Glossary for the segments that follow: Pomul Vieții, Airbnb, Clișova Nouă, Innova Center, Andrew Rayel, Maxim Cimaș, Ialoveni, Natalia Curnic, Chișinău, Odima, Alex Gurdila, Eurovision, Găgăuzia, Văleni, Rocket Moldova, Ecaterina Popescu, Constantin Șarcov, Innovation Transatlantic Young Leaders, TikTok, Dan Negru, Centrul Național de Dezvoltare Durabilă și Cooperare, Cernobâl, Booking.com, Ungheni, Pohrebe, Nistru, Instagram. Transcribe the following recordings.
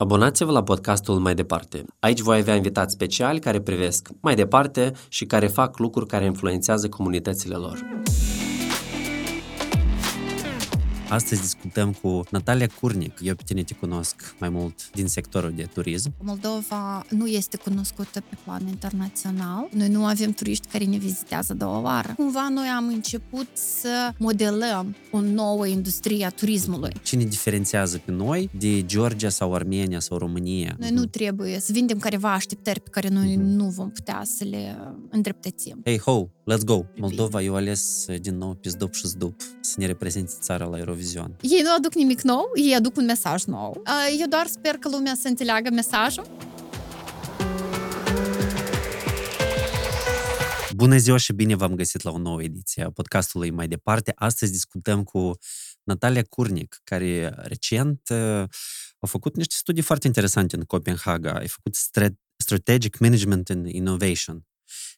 Abonați-vă la podcastul Mai Departe. Aici voi avea invitați speciali care privesc mai departe și care fac lucruri care influențează comunitățile lor. Astăzi discutăm cu Natalia Curnic. Eu pe tine te cunosc mai mult din sectorul de turism. Moldova nu este cunoscută pe plan internațional. Noi nu avem turiști care ne vizitează de o vară. Cumva noi am început să modelăm o nouă industrie a turismului. Ce ne diferențiază pe noi de Georgia sau Armenia sau România? Noi nu trebuie să vindem careva așteptări pe care noi nu vom putea să le îndreptățim. Hey ho, let's go! Moldova, eu ales din nou pe zdup și zdup să ne reprezinte țara la Eurovision. Ei nu aduc nimic nou, ei aduc un mesaj nou. Eu doar sper că lumea să înțeleagă mesajul. Bună ziua și bine v-am găsit la o nouă ediție a podcastului Mai Departe. Astăzi discutăm cu Natalia Curnic, care recent a făcut niște studii foarte interesante în Copenhaga. A făcut Strategic Management and Innovation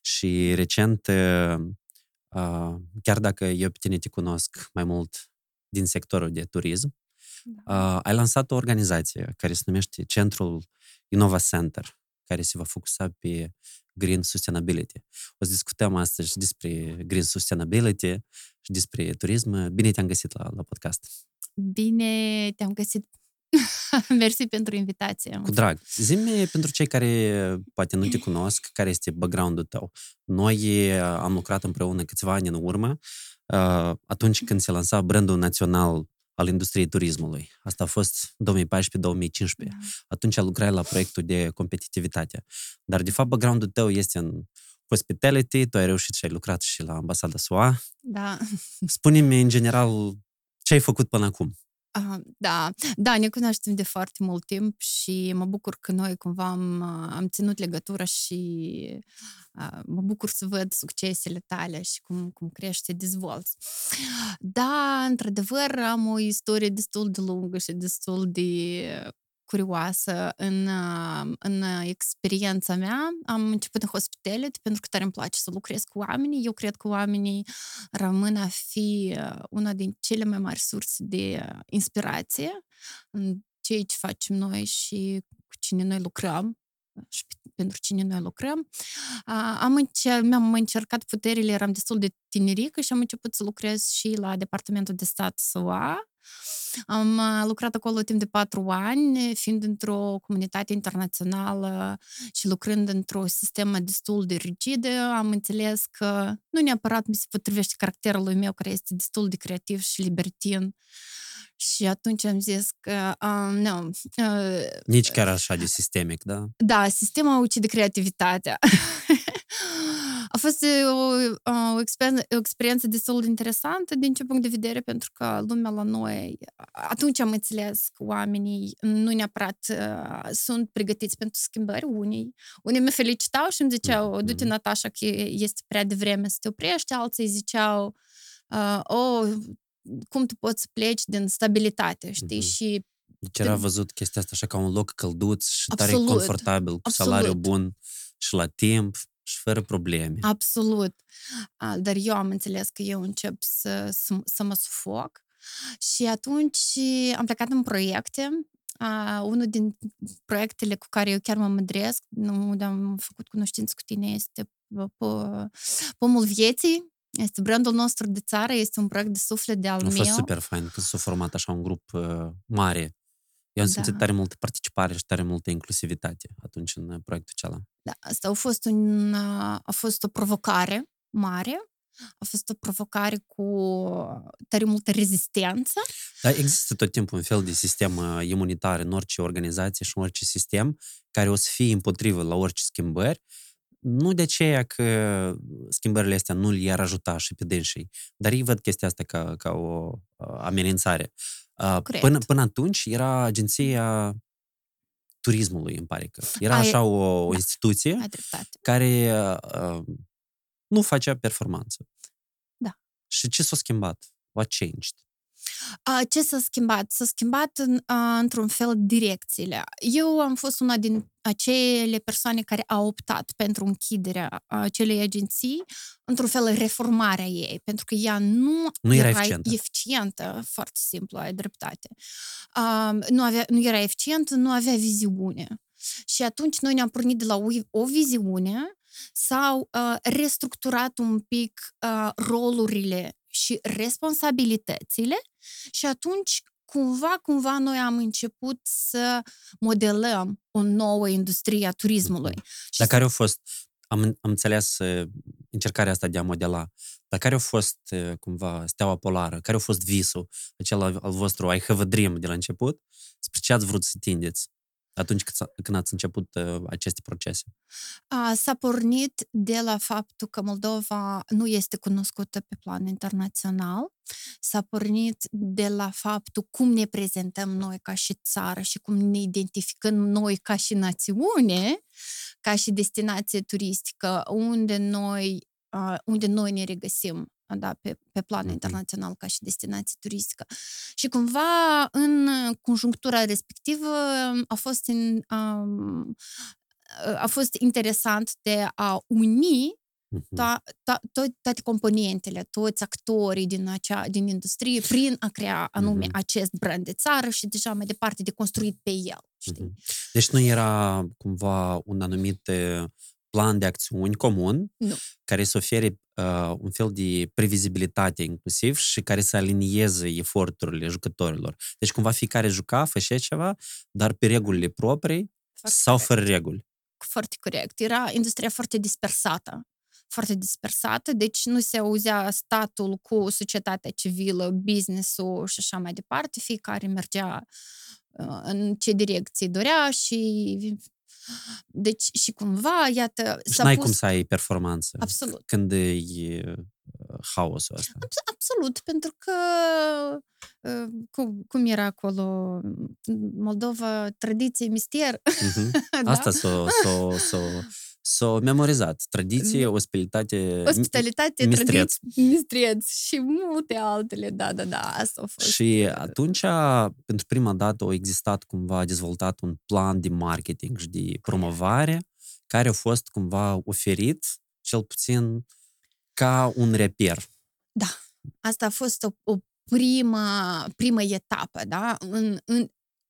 și recent, chiar dacă eu pe tine te cunosc mai mult din sectorul de turism, ai lansat o organizație care se numește Centrul Innova Center, care se va focusa pe green sustainability. O să discutăm astăzi despre green sustainability și despre turism. Bine te-am găsit la podcast! Bine te-am găsit! Mersi pentru invitație! Cu drag! Zi-mi, pentru cei care poate nu te cunosc, care este background-ul tău. Noi am lucrat împreună câțiva ani în urmă, atunci când se lansa brandul național al industriei turismului. Asta a fost 2014-2015. Atunci lucrai la proiectul de competitivitate. Dar, de fapt, background-ul tău este în hospitality, tu ai reușit și ai lucrat și la ambasada SUA. Da. Spune-mi, în general, ce ai făcut până acum? Da, ne cunoaștem de foarte mult timp și mă bucur că noi cumva am ținut legătura și mă bucur să văd succesele tale și cum crește, dezvolți. Da, într-adevăr, am o istorie destul de lungă și destul de curioasă în experiența mea. Am început în hospitality pentru că tare îmi place să lucrez cu oamenii. Eu cred că oamenii rămân a fi una din cele mai mari surse de inspirație în ceea ce facem noi și cu cine noi lucrăm și pentru cine noi lucrăm. Mi-am încercat puterile, eram destul de tinerică și am început să lucrez și la Departamentul de Stat SUA. Am lucrat acolo timp de 4 ani, fiind într-o comunitate internațională și lucrând într-o sistemă destul de rigidă, am înțeles că nu neapărat mi se potrivește caracterul meu, care este destul de creativ și libertin. Și atunci am zis că... nici chiar așa de sistemic, da? Da, sistemul ucide creativitatea. A fost o experiență destul de interesantă din ce punct de vedere, pentru că lumea la noi, atunci am înțeles că oamenii nu neapărat sunt pregătiți pentru schimbări, unii mă felicitau și îmi ziceau, du-te Natasha că este prea devreme să te oprești, alții ziceau, cum tu poți să pleci din stabilitate, știi, și... Deci era văzut chestia asta așa ca un loc călduț și absolut, tare confortabil, cu salariu bun și la timp. Și fără probleme. Absolut. Dar eu am înțeles că eu încep să mă sufoc și atunci am plecat în proiecte. Unul din proiectele cu care eu chiar mă mândresc, unde am făcut cunoștință cu tine, este Pomul Vieții. Este brandul nostru de țară, este un proiect de suflet de al meu. A fost super fain când s-a format așa un grup mare. Eu am simțit tare multă participare și tare multă inclusivitate atunci în proiectul acela. Da, asta a fost o provocare mare, a fost o provocare cu tare multă rezistență. Da, există tot timpul un fel de sistem imunitar în orice organizație și în orice sistem care o să fie împotrivă la orice schimbări. Nu de aceea că schimbările astea nu le-ar ajuta și pe dânșii, dar ei văd chestia asta ca o amenințare. Până atunci era Agenția Turismului, îmi pare că. Era așa o instituție care nu facea performanță. Da. Și ce s-a schimbat? What changed? Ce s-a schimbat? S-a schimbat într-un fel direcțiile. Eu am fost una din acele persoane care au optat pentru închiderea acelei agenții, într-un fel reformarea ei, pentru că ea nu era eficientă, foarte simplu, ai dreptate. Nu era eficientă, nu avea viziune. Și atunci noi ne-am pornit de la o viziune, s-au restructurat un pic rolurile și responsabilitățile și atunci cumva noi am început să modelăm o nouă industrie a turismului. Dar care au fost, am înțeles încercarea asta de a modela, dar care au fost cumva steaua polară, care au fost visul acela al vostru, I have a dream de la început, spre ce ați vrut să tindeți atunci când ați început aceste procese? S-a pornit de la faptul că Moldova nu este cunoscută pe plan internațional, s-a pornit de la faptul cum ne prezentăm noi ca și țară și cum ne identificăm noi ca și națiune, ca și destinație turistică, unde noi ne regăsim, da, pe plan internațional ca și destinație turistică. Și cumva în conjunctura respectivă a fost interesant de a uni toate componentele, toți actorii din industrie prin a crea anume acest brand de țară și deja mai departe de construit pe el. Știi? Deci nu era cumva un anumit plan de acțiuni comun, nu, care să ofere un fel de previzibilitate inclusiv și care să alinieze eforturile jucătorilor. Deci cumva fiecare făcea ceva, dar pe regulile proprii sau fără reguli. Foarte corect. Era industria foarte dispersată, deci nu se auzea statul cu societatea civilă, business-ul și așa mai departe. Fiecare mergea în ce direcție dorea și... Deci și cumva, iată... Și n-ai cum să ai performanță. Absolut. Când e haosul ăsta. Absolut, pentru că cum era acolo Moldova, tradiție, mister. Da? Asta s-o memorizat. Tradiție, ospitalitate, mistreț. Și multe altele, da, asta a fost. Și atunci, pentru prima dată, a existat cumva, a dezvoltat un plan de marketing și de promovare, care a fost cumva oferit, cel puțin, ca un reper. Da, asta a fost o primă etapă, da,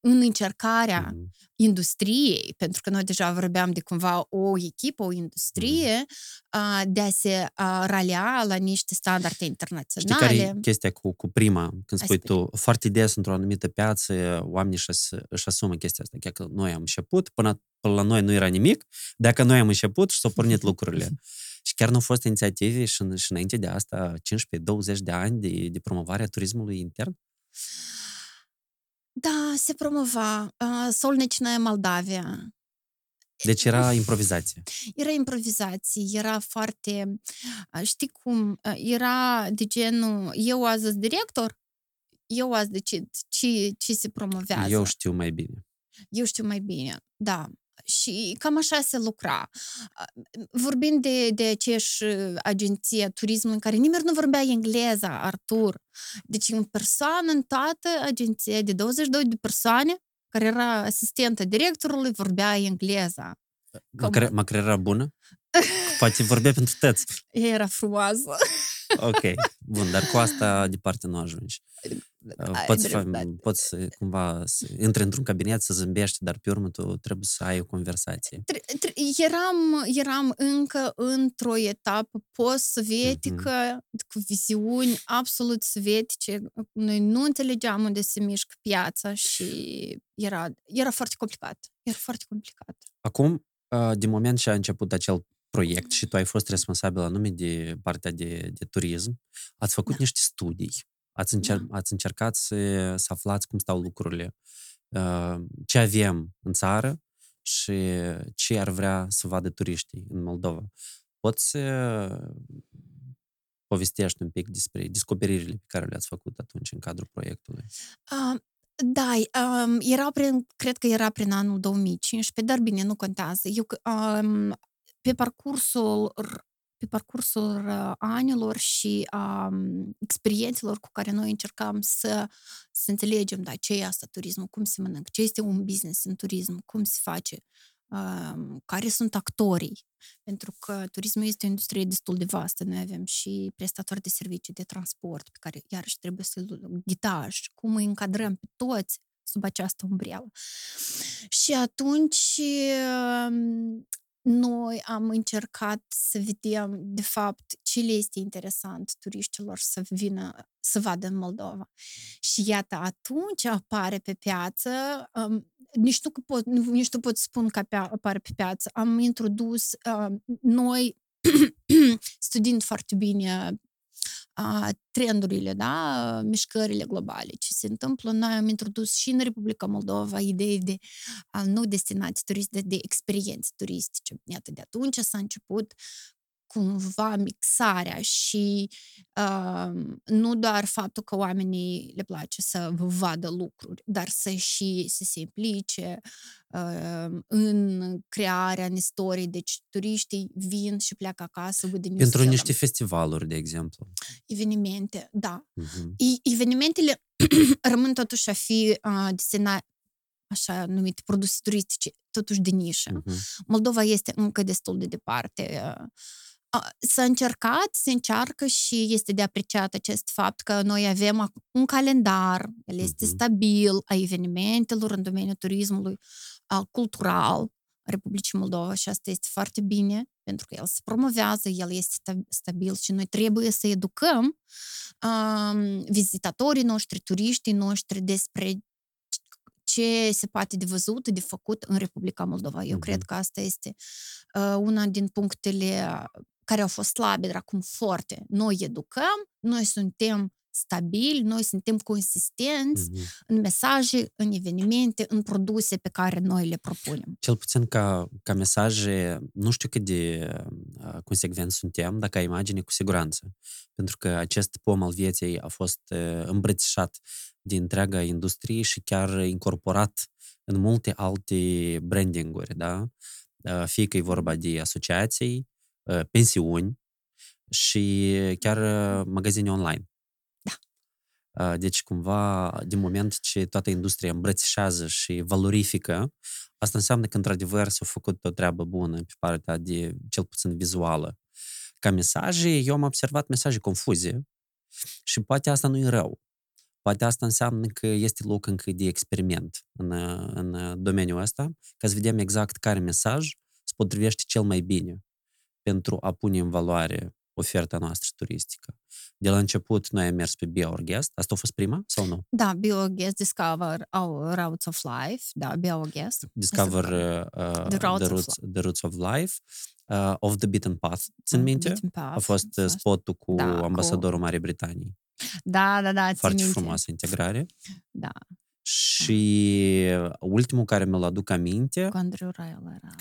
în încercarea industriei, pentru că noi deja vorbeam de cumva o echipă, o industrie, de a se ralea la niște standarde internaționale. Știi care e chestia cu prima? Când spui tu, foarte des într-o anumită piață, oamenii își asumă chestia asta. Chiar că noi am început, până la noi nu era nimic, dacă noi am început și s-au pornit lucrurile. Și chiar nu au fost inițiative și înainte de asta 15-20 de ani de promovare a turismului intern? Da, se promova Solnična Moldavia. Deci era improvizație. Era foarte... Știi cum? Era de genul, eu azi sunt director, eu azi decid ce se promovează. Eu știu mai bine, da. Și cam așa se lucra. Vorbind de aceeași agenție turismului în care nimeni nu vorbea engleza, Artur. Deci o persoană în toată agenția de 22 de persoane care era asistentă directorului vorbea engleza. Măcar era bună? Poate vorbea pentru tăți. Era frumoasă. Ok, bun, dar cu asta departe nu ajungi. Poți cumva să intri într-un cabinet, să zâmbești, dar pe urmă tu trebuie să ai o conversație. Eram încă într-o etapă post-sovietică, cu viziuni absolut sovietice. Noi nu înțelegeam unde se mișcă piața și era foarte complicat. Acum, din moment ce a început acel proiect și tu ai fost responsabil anume de partea de turism, ați făcut niște studii. Ați încercat să aflați cum stau lucrurile, ce avem în țară și ce ar vrea să vadă turiștii în Moldova. Poți să povestești un pic despre descoperirile pe care le-ați făcut atunci în cadrul proiectului? Da, cred că era prin anul 2015, dar bine, nu contează. Pe parcursul pe parcursul anilor și a experiențelor cu care noi încercam să înțelegem, da, ce e asta turismul, cum se mănâncă, ce este un business în turism, cum se face, care sunt actorii. Pentru că turismul este o industrie destul de vastă. Noi avem și prestatori de servicii de transport pe care iarăși trebuie să ghidaj, cum îi încadrăm pe toți sub această umbreală. Și atunci noi am încercat să vedem, de fapt, ce le este interesant turiștilor să vină, să vadă în Moldova. Și iată, atunci apare pe piață, nici nu pot spun că apare pe piață, am introdus noi, studiind foarte bine trendurile, da, mișcările globale, ce se întâmplă. Noi am introdus și în Republica Moldova idei de noi destinații turistice, de experiențe turistice. Iată, de atunci s-a început cumva mixarea și nu doar faptul că oamenii le place să vadă lucruri, dar să și să se implice în crearea în istorie. Deci turiștii vin și pleacă acasă. Pentru niște festivaluri, de exemplu. Evenimente, da. Uh-huh. Evenimentele rămân totuși a fi desenate așa numite produse turistice, totuși de nișă. Uh-huh. Moldova este încă destul de departe. S-a încercat, se încearcă și este de apreciat acest fapt că noi avem un calendar, el este stabil, a evenimentelor în domeniul turismului cultural Republicii Moldova și asta este foarte bine, pentru că el se promovează, el este stabil și noi trebuie să educăm vizitatorii noștri, turiștii noștri despre ce se poate de văzut, de făcut în Republica Moldova. Eu cred că asta este una din punctele care au fost slabe, dar acum forte. Noi educăm, noi suntem stabili, noi suntem consistenți în mesaje, în evenimente, în produse pe care noi le propunem. Cel puțin ca mesaje, nu știu cât de consecvenți suntem, dar ca imagine, cu siguranță. Pentru că acest pom al vieții a fost îmbrățișat de întreaga industrie și chiar incorporat în multe alte brandinguri, da? Fie că e vorba de asociații, pensiuni și chiar magazine online. Da. Deci, cumva, din moment ce toată industria îmbrățișează și valorifică, asta înseamnă că, într-adevăr, s-a făcut o treabă bună pe partea de, cel puțin, vizuală. Ca mesaje, eu am observat mesaje confuze și poate asta nu e rău. Poate asta înseamnă că este loc încă de experiment în domeniul ăsta, ca să vedem exact care mesaj se potrivește cel mai bine pentru a pune în valoare oferta noastră turistică. De la început noi am mers pe Be Our Guest. Asta a fost prima sau nu? Da, Be Our Guest, Discover Our Routes of Life. Da, Be Our Guest. Discover the Routes of Life. Of the Beaten Path. Țin minte? A fost spotul cu ambasadorul Marii Britanii. Da, foarte frumoasă integrare. Da. Și ultimul care mi-l aduc aminte, cu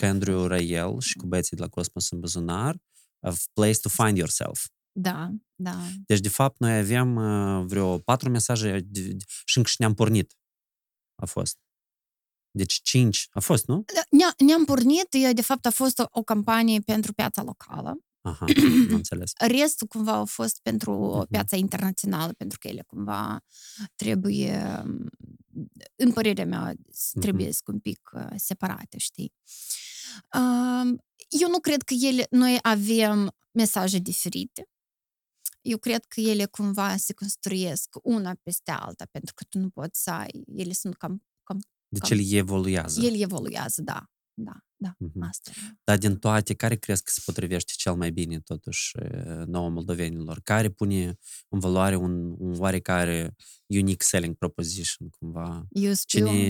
Andrew Rayel și cu băieții de la Cosmos în Buzunar, A Place to Find Yourself. Da. Deci, de fapt, noi aveam vreo 4 mesaje și încă și ne-am pornit. A fost. Deci 5 a fost, nu? Ne-am pornit, de fapt, a fost o campanie pentru piața locală. Aha, am înțeles. Restul cumva a fost pentru piața internațională, pentru că ele cumva trebuie, în părerea mea, trebuie să un pic separate, știi? Eu nu cred că noi avem mesaje diferite. Eu cred că ele cumva se construiesc una peste alta, pentru că tu nu poți să ai, ele sunt cam deci ele evoluează. Ele evoluează, da. Asta. Dar din toate, care crezi că se potrivește cel mai bine totuși nouă moldovenilor? Care pune în valoare un oarecare unique selling proposition cumva?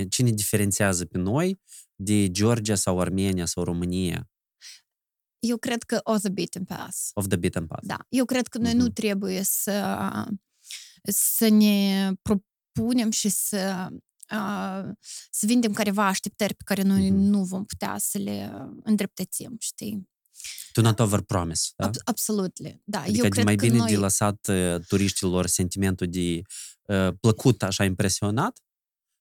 Cine diferențiază pe noi de Georgia sau Armenia sau România? Eu cred că Of the Beaten Path. Da. Eu cred că noi nu trebuie să ne propunem și să vindem careva așteptări pe care noi nu vom putea să le îndreptățim, știi? Do not overpromise, da? Absolutely, da. Adică eu cred mai bine de lăsat turiștilor sentimentul de plăcut, așa impresionat,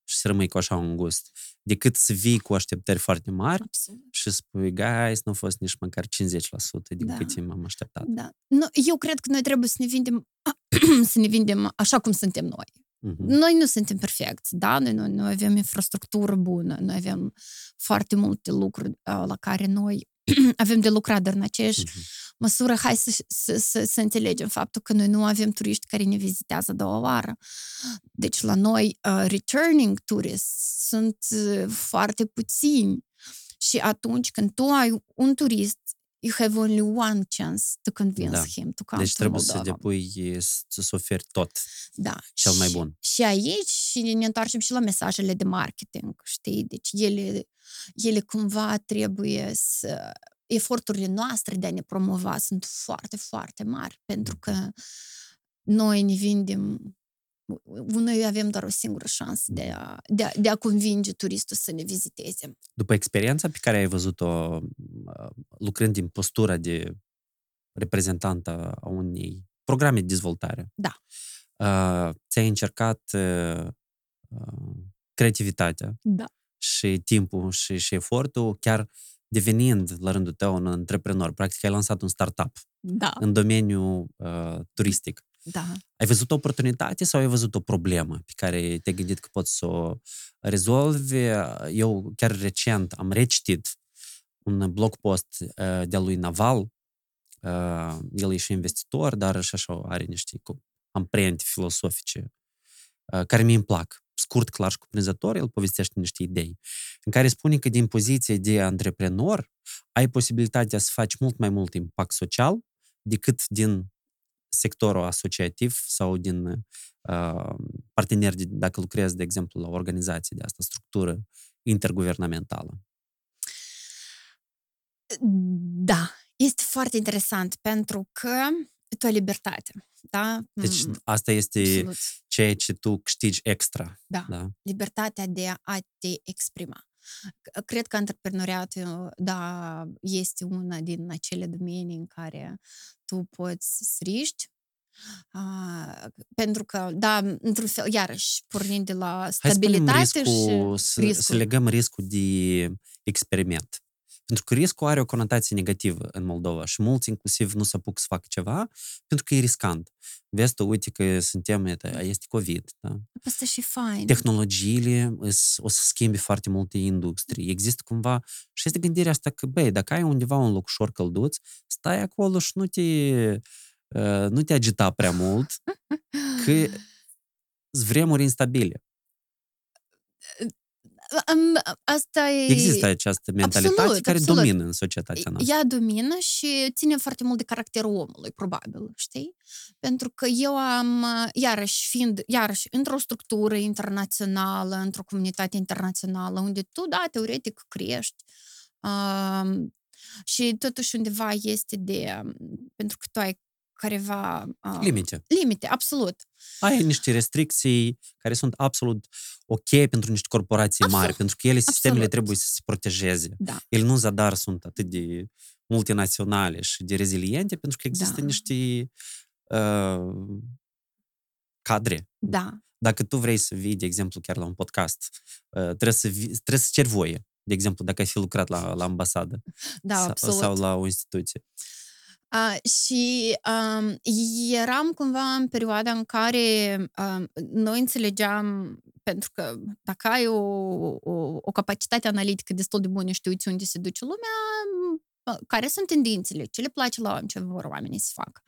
și să rămâi cu așa un gust, decât să vii cu așteptări foarte mari. Absolut. Și spui, guys, nu a fost nici măcar 50% din cât m-am așteptat. Da. No, eu cred că noi trebuie să ne vindem, să ne vindem așa cum suntem noi. Noi nu suntem perfecți, da? Noi avem infrastructură bună, noi avem foarte multe lucruri la care noi avem de lucrat, dar în aceeași măsură, hai să înțelegem faptul că noi nu avem turiști care ne vizitează a doua oară. Deci la noi returning tourists sunt foarte puțini și atunci când tu ai un turist, you have only one chance to convince him to come. Deci trebuie să depui, să-ți oferi tot cel mai bun. Și aici ne întoarcem și la mesajele de marketing, știi? Deci ele cumva trebuie să... Eforturile noastre de a ne promova sunt foarte, foarte mari, pentru că noi ne vindem... Noi avem doar o singură șansă de a convinge turistul să ne viziteze. După experiența pe care ai văzut-o lucrând din postura de reprezentantă a unei programe de dezvoltare, ți-ai încercat creativitatea și timpul și efortul, chiar devenind la rândul tău un antreprenor. Practic ai lansat un startup în domeniul turistic. Da. Ai văzut o oportunitate sau ai văzut o problemă pe care te-ai gândit că poți să o rezolvi? Eu chiar recent am recitit un blog post de-a lui Naval. El e și investitor, dar și așa are niște amprente filosofice care mi-mi plac. Scurt, clar și cuprinzător, el povestește niște idei în care spune că din poziție de antreprenor ai posibilitatea să faci mult mai mult impact social decât din sectorul asociativ sau din parteneri, dacă lucrezi, de exemplu, la o organizație de asta, structură interguvernamentală. Da, este foarte interesant pentru că e o libertate. Da? Deci asta este ceea ce tu câștigi extra. Da, libertatea de a te exprima. Cred că antreprenoriatul, este una din acele domenii în care tu poți să riști, pentru că, într-un fel, iarăși, pornind de la stabilitate și riscul. Să legăm riscul de experiment. Pentru că riscul are o conotație negativă în Moldova și mulți, inclusiv, nu se apuc să facă ceva pentru că e riscant. Vezi tu, uite că este COVID. Da? Asta și fain. Tehnologiile o să schimbe foarte multe industrii. Există cumva și este gândirea asta că, dacă ai undeva un loc ușor călduț, stai acolo și nu te agita prea mult, că vremuri instabile. Există această mentalitate care domină în societatea noastră. Ea domină și ține foarte mult de caracterul omului, probabil, știi? Pentru că eu am, iarăși, într-o structură internațională, într-o comunitate internațională, unde tu, teoretic, crești și totuși undeva este pentru că tu ai careva... Limite, absolut. Ai niște restricții care sunt absolut ok pentru niște corporații mari, pentru că ele, sistemele trebuie să se protejeze. Ele nu în zadar sunt atât de multinaționale și de reziliente, pentru că există niște cadre. Dacă tu vrei să vii, de exemplu, chiar la un podcast, trebuie să ceri voie. De exemplu, dacă ai fi lucrat la ambasadă sau la o instituție. Eram cumva în perioada în care noi înțelegeam, pentru că dacă ai o capacitate analitică destul de bună, știi unde se duce lumea, care sunt tendințele, ce le place la oameni, ce vor oamenii să facă.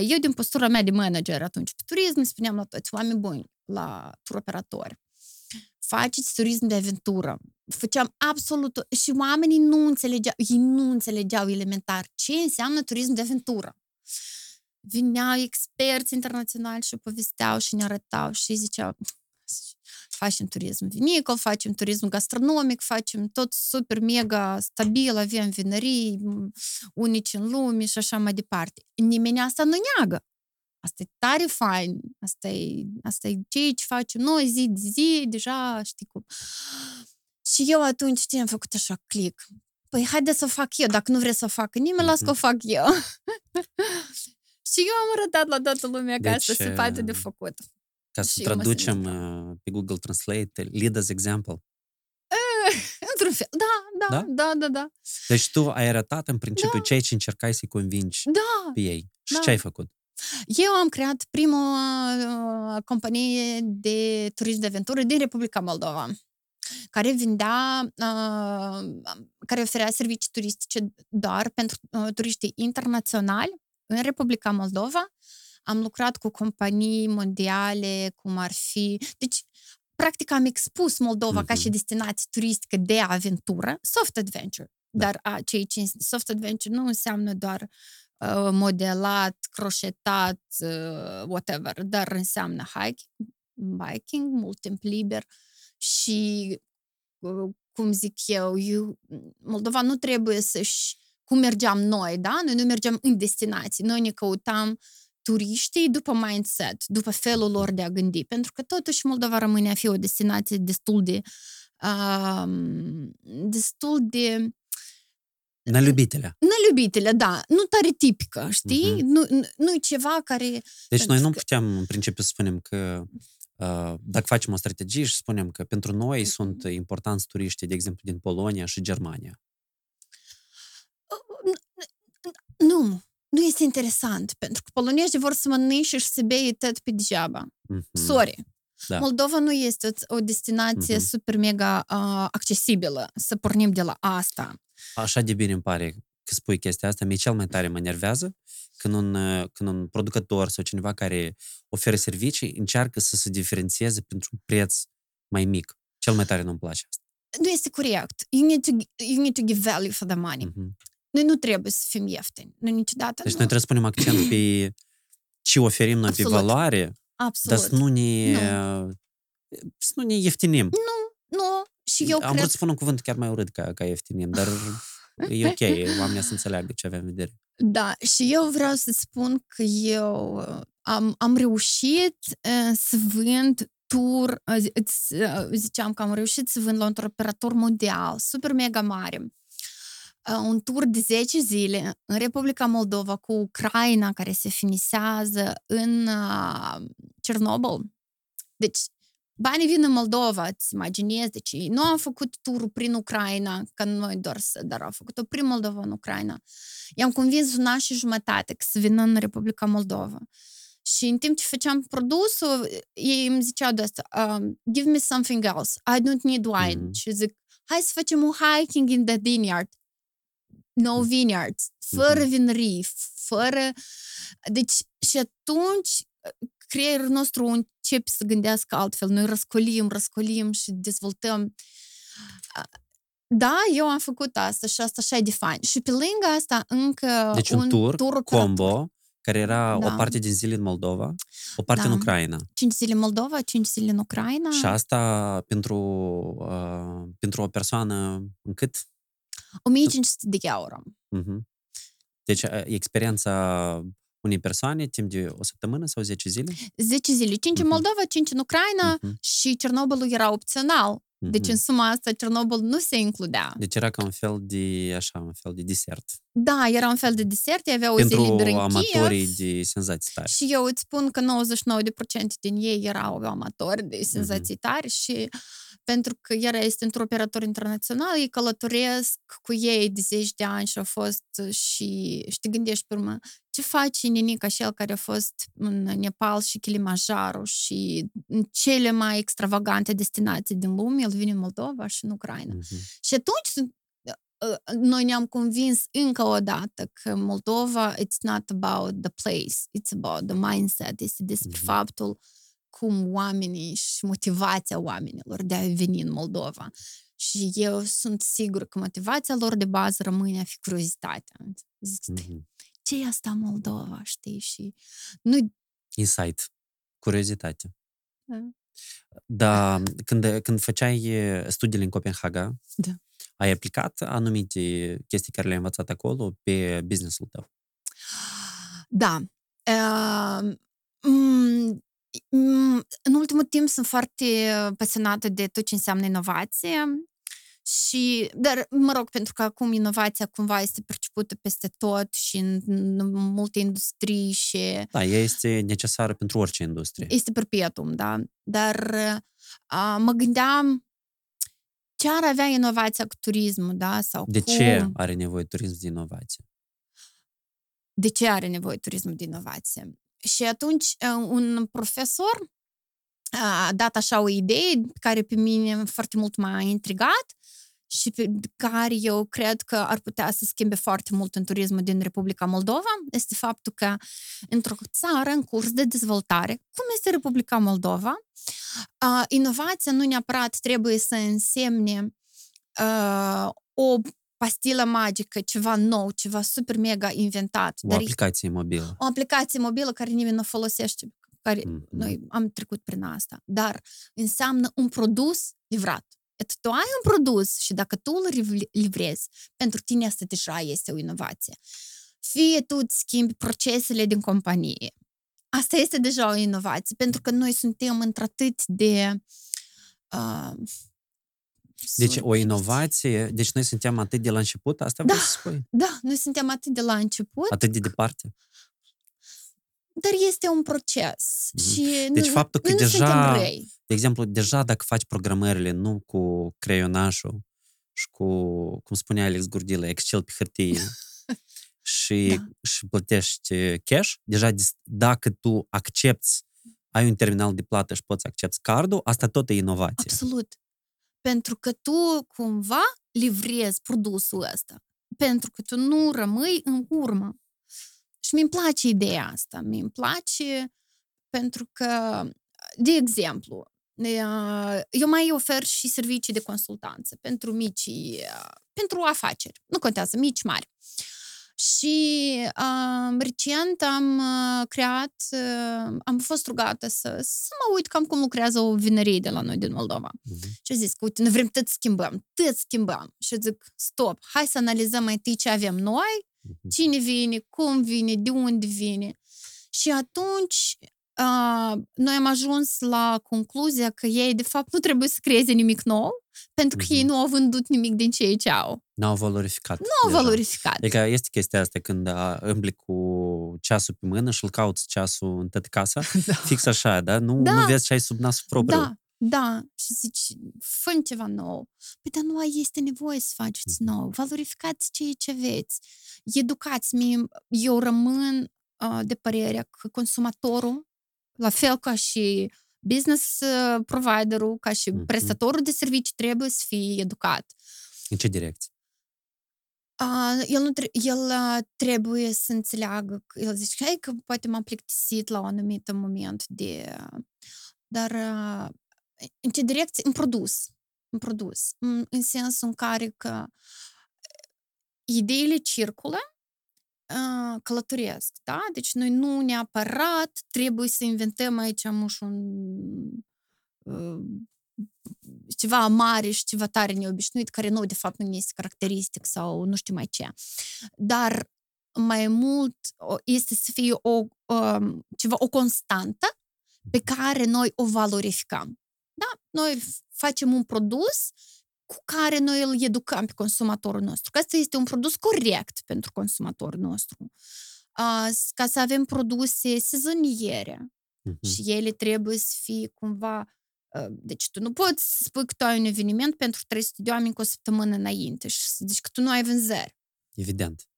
Eu, din postura mea de manager atunci pe turism, spuneam la toți oameni buni, la turoperatori, faceți turism de aventură. Făceam absolut... Și oamenii nu înțelegeau elementar ce înseamnă turism de aventură. Vineau experți internaționali și povesteau și ne arătau și ziceau facem turism vinicol, facem turism gastronomic, facem tot super mega stabil, avem vinării unici în lume și așa mai departe. Nimeni asta nu neagă. Asta e tare fain. Asta e ceea ce facem noi zi de zi, deja știi cum... Și eu atunci, am făcut așa, click. Păi, haide să o fac eu. Dacă nu vrei să o facă nimeni, las că o fac eu. Și eu am arătat la toată lumea că asta se poate de făcut. Ca să traducem pe Google Translate, lead as example. Într-un fel, da. Deci tu ai arătat în principiu ceea ce încercai să-i convingi pe ei. Și ce ai făcut? Eu am creat prima companie de turism de aventură din Republica Moldova, care vindea, care oferea servicii turistice doar pentru turiștii internaționali în Republica Moldova. Am lucrat cu companii mondiale, cum ar fi... Deci, practic, am expus Moldova ca și destinație turistică de aventură, soft adventure. Dar cei cinci soft adventure nu înseamnă doar modelat, croșetat, whatever, dar înseamnă hiking, mult timp liber și, cum zic eu, Moldova nu trebuie să-și... Cum mergeam noi, da? Noi nu mergeam în destinații, noi ne căutam turiștii după mindset, după felul lor de a gândi, pentru că totuși Moldova rămâne a fi o destinație destul de Nălubitele, da. Nu tare tipică, știi? Nu e ceva care... Deci noi nu putem, în principiu, să spunem că dacă facem o strategie și spunem că pentru noi sunt importanți turiștii, de exemplu, din Polonia și Germania. Nu este interesant, pentru că polonieștii vor să mănânce și să bei tot pe degeaba. Sorry. Da. Moldova nu este o destinație super mega accesibilă, să pornim de la asta. Așa de bine îmi pare că spui chestia asta, mie cel mai tare mă enervează când un producător sau cineva care oferă servicii încearcă să se diferențieze pentru un preț mai mic. Cel mai tare nu-mi place asta. Nu este corect. You need to give value for the money. Noi nu trebuie să fim ieftini. Noi niciodată deci noi trebuie să punem accent pe ce oferim noi, pe valoare, dar să nu ne ieftinim. Nu. Și eu am vrut să spun un cuvânt chiar mai urât ca ieftinim, dar e ok, oamenii să înțeleagă ce avem în vedere. Da, și eu vreau să spun că eu am reușit să vând tur, ziceam că am reușit să vând la un operator mondial, super mega mare, un tur de 10 zile în Republica Moldova cu Ucraina, care se finisează în Cernobâl. Deci, banii vin în Moldova, îți imaginezi, deci nu am făcut turul prin Ucraina, că noi dar am făcut-o prin Moldova în Ucraina. I-am convins 1,5 ani că să vină în Republica Moldova. Și în timp ce făceam produsul, ei îmi ziceau de asta, give me something else, I don't need wine. Și zic, hai să facem un hiking in the vineyard. No vineyards, fără vinării, fără... Deci, și atunci creierul nostru începe să gândească altfel. Noi răscolim și dezvoltăm. Da, eu am făcut asta și asta așa e de fain. Și pe lângă asta încă deci un tur combo, care era o parte din zile în Moldova, o parte în Ucraina. 5 zile în Moldova, 5 zile în Ucraina. Și asta pentru o persoană în cât? 1500 de euro. Deci experiența unei persoane timp de o săptămână sau 10 zile? 10 zile. 5 în Moldova, 5 în Ucraina și Cernobâlul era opțional. Deci în suma asta Cernobâl nu se includea. Deci era ca un fel de desert. Da, era un fel de desert, avea o zi liberă în amatorii de senzații tare. Și eu îți spun că 99% din ei erau amatori de senzații tari și pentru că iar este într-un operator internațional, ei călătoresc cu ei de 10 de ani și au fost și te gândești pe urmă, ce face nenica cel care a fost în Nepal și Kilimanjaro și în cele mai extravagante destinații din lume, el vine în Moldova și în Ucraina. Și atunci noi ne-am convins încă o dată că Moldova, it's not about the place, it's about the mindset, este despre faptul cum oamenii și motivația oamenilor de a veni în Moldova. Și eu sunt sigură că motivația lor de bază rămâne a fi curiozitatea. Ce e asta Moldova, știi? Și nu... Insight. Curiozitate. Da, când făceai studiile în Copenhaga, ai aplicat anumite chestii care le-ai învățat acolo pe business-ul tău? Da. În ultimul timp sunt foarte pasionată de tot ce înseamnă inovație Și, dar, mă rog, pentru că acum inovația cumva este percepută peste tot și în multe industrii și... Da, ea este necesară pentru orice industrie. Este perpetuum, da. Dar mă gândeam ce ar avea inovația cu turismul, da? Sau de cum... ce are nevoie turismul de inovație? De ce are nevoie turismul de inovație? Și atunci un profesor a dat așa o idee care pe mine foarte mult m-a intrigat și pe care eu cred că ar putea să schimbe foarte mult în turismul din Republica Moldova, este faptul că într-o țară în curs de dezvoltare, cum este Republica Moldova, inovația nu neapărat trebuie să însemne o pastilă magică, ceva nou, ceva super mega inventat. O aplicație mobilă. O aplicație mobilă care nimeni nu folosește, care noi am trecut prin asta, dar înseamnă un produs livrat. Tu ai un produs și dacă tu îl livrezi, pentru tine asta deja este o inovație. Fie tu îți schimbi procesele din companie. Asta este deja o inovație, pentru că noi suntem într-atât de... deci o inovație, deci noi suntem atât de la început, asta vrei să spui? Da, noi suntem atât de la început. Atât de departe? Dar este un proces. Și deci faptul că deja, de exemplu, deja dacă faci programările nu cu creionașul și cu, cum spunea Alex Gurdila, Excel pe hârtie și plătești cash, deja dacă tu accepti, ai un terminal de plată și poți accepti cardul, asta tot e inovație. Absolut. Pentru că tu cumva livrezi produsul ăsta. Pentru că tu nu rămâi în urmă. Și mi-mi place ideea asta, mi-mi place pentru că, de exemplu, eu mai ofer și servicii de consultanță pentru mici, pentru afaceri, nu contează, mici, mari. Și recent am creat, am fost rugată să mă uit cam cum lucrează o vinerie de la noi din Moldova. Și am zis că, uite, ne vrem tot schimbăm. Și zic, stop, hai să analizăm mai întâi ce avem noi, cine vine, cum vine, de unde vine. Și atunci noi am ajuns la concluzia că ei, de fapt, nu trebuie să creeze nimic nou, pentru că ei nu au vândut nimic din ceea ce au. Nu au valorificat. Adică este chestia asta când îmbli cu ceasul pe mână și îl cauți ceasul în toată casa, fix așa, da? Nu vezi ce ai sub nasul propriu. Da, și zici, fă ceva nou. Păi, dar nu este nevoie să faceți nou. Valorificați ceea ce aveți. Educați-mi. Eu rămân de părerea că consumatorul, la fel ca și business providerul, ca și prestatorul de servicii, trebuie să fie educat. În ce direcție? El trebuie să înțeleagă. El zice, hai că poate m-am plictisit la un anumit moment de... Dar... în ce direcție? În produs. În sensul în care că ideile circulă, călătoresc, da? Deci noi nu neapărat trebuie să inventăm aici ceva mare și ceva tare neobișnuit, care nu, de fapt, nu este caracteristic sau nu știu mai ce. Dar mai mult este să fie o constantă pe care noi o valorificăm. Da, noi facem un produs cu care noi îl educăm pe consumatorul nostru, că asta este un produs corect pentru consumatorul nostru. Ca să avem produse sezoniere și ele trebuie să fie cumva... deci tu nu poți să spui că tu ai un eveniment pentru 300 de oameni cu o săptămână înainte și să zici că tu nu ai vânzări. Evident.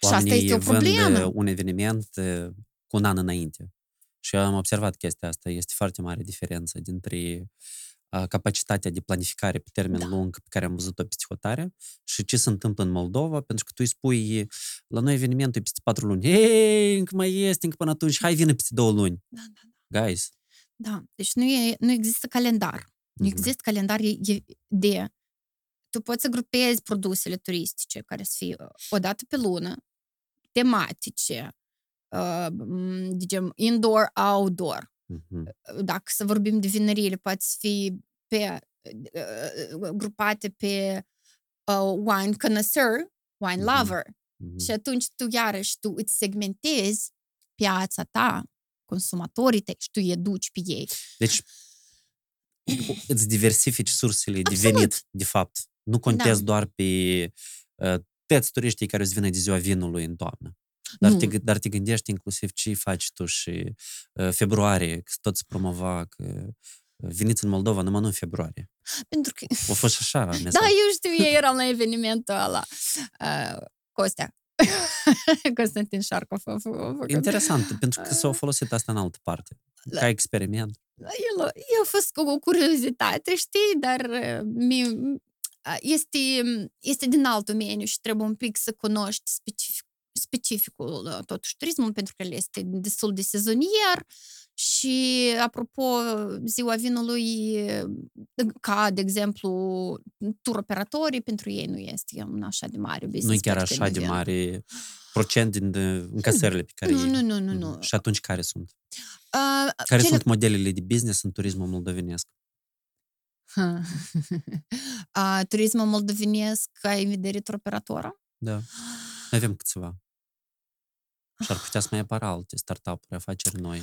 Oamenii și asta este o problemă. Vând un eveniment cu un an înainte. Și eu am observat chestia asta. Este foarte mare diferență dintre capacitatea de planificare pe termen lung pe care am văzut-o peste hotare și ce se întâmplă în Moldova, pentru că tu îi spui la noi evenimentul peste 4 luni. Hei, încă mai este, încă până atunci, hai vină peste 2 luni. Da. Guys. Da, deci nu există calendar. Nu există calendar de... Tu poți să grupezi produsele turistice care să fie o dată pe lună, tematice, indoor, outdoor. Dacă să vorbim de vinările, poate fi grupate pe wine connoisseur, wine lover. Și atunci tu îți segmentezi piața ta, consumatorii tăi, și tu îi educi pe ei. Deci îți diversifici sursele de venit, de fapt. Nu contezi doar pe toți turiștii care o să vină de ziua vinului în toamnă. Dar te gândești inclusiv ce faci tu și februarie, că tot se promova, că veniți în Moldova numai nu în februarie. Pentru că... O fost așa. Da, eu știu, eu eram la evenimentul ăla. Costea. Constantin Șarcov a făcut. Interesant, pentru că s-au folosit asta în altă parte. Da. Ca experiment. Eu a fost cu o curiozitate, știi, dar este din alt domeniu și trebuie un pic să cunoști specificul totuși turismul, pentru că el este destul de sezonier și, apropo, ziua vinului, ca, de exemplu, turoperatorii, pentru ei nu este așa de mare business. Nu-i chiar așa de mare procent din încasările pe care nu. Și atunci care sunt? Care sunt modelele de business în turismul moldovenesc? Turismul moldovenesc, ai în vedere turoperatora? Da. Noi avem câțiva. Și ar putea să mai apară alte startup-uri, afaceri noi,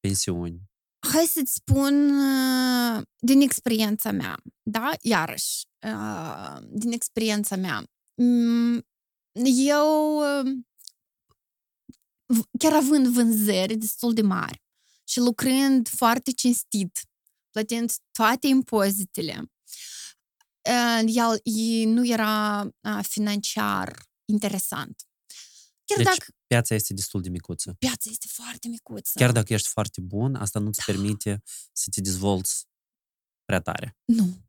pensiuni. Hai să-ți spun din experiența mea, da? Iarăși, din experiența mea. Eu, chiar având vânzări destul de mari și lucrând foarte cinstit, plătind toate impozitele, el nu era financiar interesant. Deci piața este destul de micuță. Piața este foarte micuță. Chiar dacă ești foarte bun, asta nu-ți permite să te dezvolți prea tare. Nu.